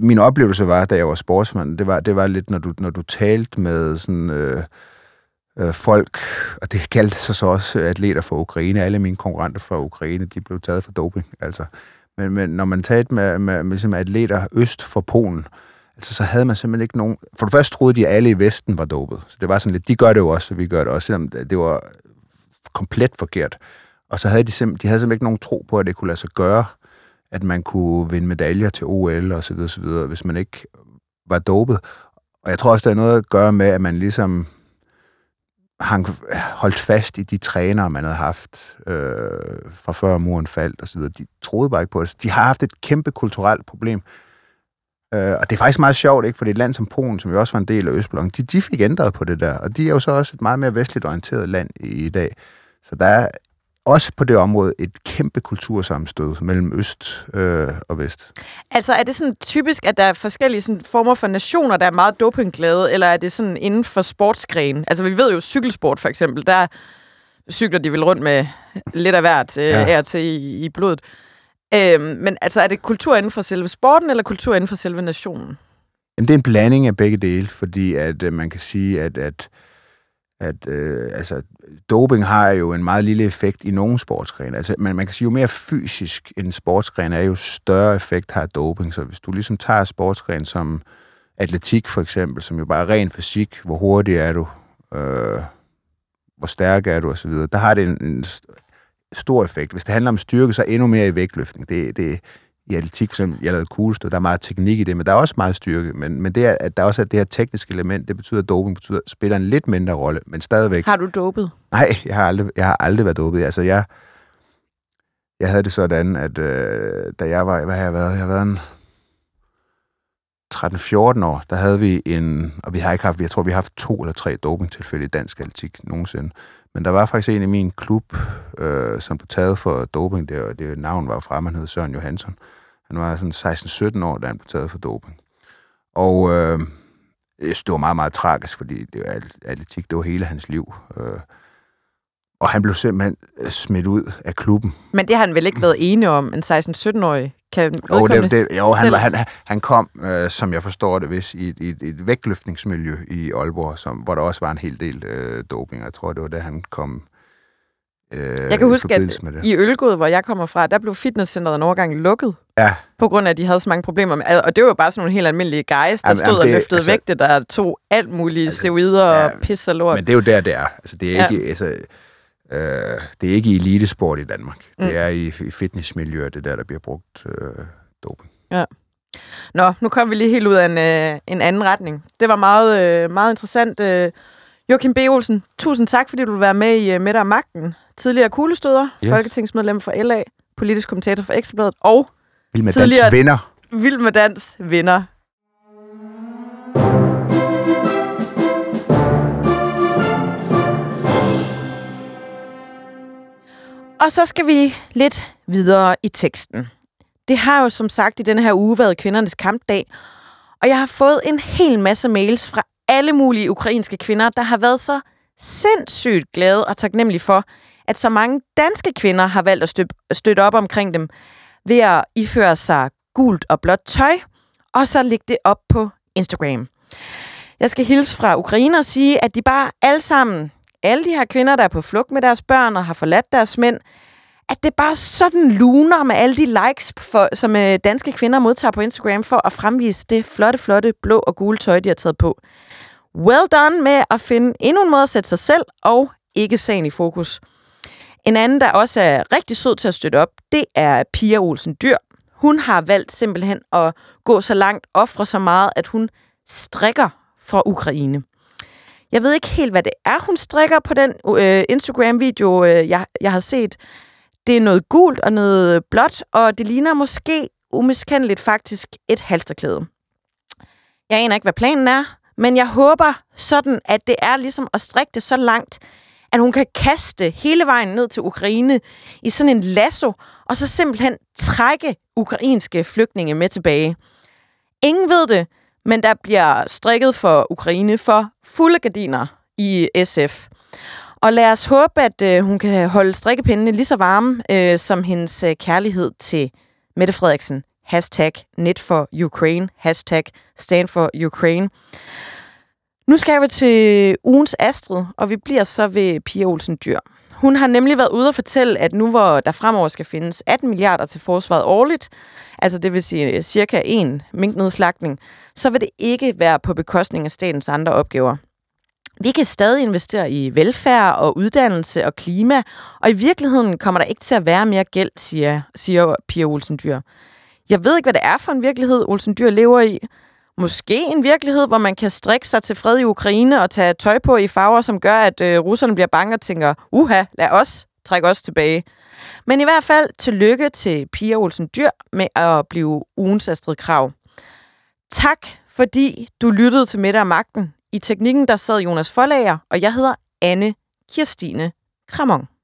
Min oplevelse var, da jeg var sportsmand, det var lidt, når du talte med sådan... folk, og det kaldte sig så også atleter fra Ukraine. Alle mine konkurrenter fra Ukraine, de blev taget for doping. Altså. Men når man talte med atleter øst for Polen, altså, så havde man simpelthen ikke nogen... For det første troede de, at alle i Vesten var dopet. Så det var sådan lidt, de gør det jo også, og vi gør det også, selvom det var komplet forkert. Og så havde de havde simpelthen ikke nogen tro på, at det kunne lade sig gøre, at man kunne vinde medaljer til OL og så videre, hvis man ikke var dopet. Og jeg tror også, der er noget at gøre med, at man ligesom... holdt fast i de trænere, man havde haft fra før muren faldt og så videre. De troede bare ikke på det. De har haft et kæmpe kulturelt problem. Og det er faktisk meget sjovt, ikke? For det er et land som Polen, som jo også var en del af Østblokken, de fik ændret på det der. Og de er jo så også et meget mere vestligt orienteret land i dag. Så der er også på det område et kæmpe kultursammenstød mellem øst og vest. Altså er det sådan typisk, at der er forskellige sådan, former for nationer, der er meget dopingglade, eller er det sådan inden for sportsgrene? Altså vi ved jo cykelsport for eksempel, der cykler de vel rundt med lidt af hvert i blodet. Men altså er det kultur inden for selve sporten, eller kultur inden for selve nationen? Jamen, det er en blanding af begge dele, fordi at man kan sige, at doping har jo en meget lille effekt i nogle sportsgrene. Altså, man kan sige, jo mere fysisk en sportsgren er, jo større effekt har doping. Så hvis du ligesom tager sportsgren som atletik for eksempel, som jo bare er ren fysik, hvor hurtig er du, hvor stærk er du osv., der har det en stor effekt. Hvis det handler om styrke, så endnu mere i vægtløftning. Det i atletik for eksempel, jeg lavede kuglestød, der er meget teknik i det, men der er også meget styrke, men det er, at der også er det her tekniske element, det betyder, at doping spiller en lidt mindre rolle, men stadigvæk... Har du dopet? Nej, jeg har aldrig været dopet. Altså, jeg havde det sådan, at da jeg var... Hvad har jeg været? Jeg har været en 13-14 år, der havde vi en... Og vi har ikke haft... Jeg tror, vi har haft 2 eller 3 dopingtilfælde i dansk atletik nogensinde. Men der var faktisk en i min klub, som blev taget for doping. Det navn var fra, han hed Søren Johansson. Han var sådan 16-17 år, da han blev taget for doping. Og det var meget, meget tragisk, fordi det var atletik, det var hele hans liv. Og han blev simpelthen smidt ud af klubben. Men det har han vel ikke været enig om, en 16-17-årig? Han kom, som jeg forstår det, hvis i et vægtløftningsmiljø i Aalborg, hvor der også var en hel del doping. Jeg tror, det var da han kom Jeg kan huske, at i Ølgod, hvor jeg kommer fra, der blev fitnesscenteret en overgang lukket. Ja. På grund af, at de havde så mange problemer med, og det var jo bare sådan nogle helt almindelige guys, der stod og løftede vægte, der tog alt muligt steroider og pis og lort. Men det er jo der, det er. Altså, det er ikke... Altså, det er ikke elitesport i Danmark. Mm. Det er i fitnessmiljøet, det der bliver brugt doping. Ja. Nå, nu kom vi lige helt ud af en anden retning. Det var meget interessant. Joachim B. Olsen, tusind tak, fordi du ville være med i Mette og Magten. Tidligere kuglestøder, folketingsmedlem for LA, politisk kommentator for Ekstrabladet og Vild med Dans vinder. Vild med Dans vinder. Og så skal vi lidt videre i teksten. Det har jo som sagt i denne her uge været kvindernes kampdag, og jeg har fået en hel masse mails fra alle mulige ukrainske kvinder, der har været så sindssygt glade og taknemmelige for, at så mange danske kvinder har valgt at støtte op omkring dem ved at iføre sig gult og blåt tøj, og så lægge det op på Instagram. Jeg skal hilse fra Ukraine og sige, at de bare alle sammen, alle de her kvinder, der er på flugt med deres børn og har forladt deres mænd, at det bare sådan luner med alle de likes, som danske kvinder modtager på Instagram for at fremvise det flotte blå og gule tøj, de har taget på. Well done med at finde endnu en måde at sætte sig selv og ikke sagen i fokus. En anden, der også er rigtig sød til at støtte op, det er Pia Olsen Dyhr. Hun har valgt simpelthen at gå så langt, ofre så meget, at hun strikker fra Ukraine. Jeg ved ikke helt, hvad det er, hun strikker på den Instagram-video, jeg har set. Det er noget gult og noget blåt, og det ligner måske umiskendeligt faktisk et halsterklæde. Jeg aner ikke, hvad planen er, men jeg håber sådan, at det er ligesom at strikke det så langt, at hun kan kaste hele vejen ned til Ukraine i sådan en lasso, og så simpelthen trække ukrainske flygtninge med tilbage. Ingen ved det, men der bliver strikket for Ukraine for fulde gardiner i SF. Og lad os håbe, at hun kan holde strikkepindene lige så varme som hendes kærlighed til Mette Frederiksen. #NetForUkraine. #StandForUkraine. Nu skal vi til ugens Astrid, og vi bliver så ved Pia Olsen Dyhr. Hun har nemlig været ude og fortælle, at nu hvor der fremover skal findes 18 milliarder til forsvaret årligt, altså det vil sige cirka en minknedslagtning, så vil det ikke være på bekostning af statens andre opgaver. Vi kan stadig investere i velfærd og uddannelse og klima, og i virkeligheden kommer der ikke til at være mere gæld, siger Pia Olsen Dyhr. Jeg ved ikke, hvad det er for en virkelighed, Olsen Dyhr lever i. Måske en virkelighed, hvor man kan strikke sig til fred i Ukraine og tage tøj på i farver, som gør, at russerne bliver bange og tænker, uha, lad os trække os tilbage. Men i hvert fald tillykke til Pia Olsen Dyhr med at blive ugens Astrid Krag. Tak, fordi du lyttede til Mette og Magten. I teknikken, der sad Jonas Forlager, og jeg hedder Anne Kirstine Kramon.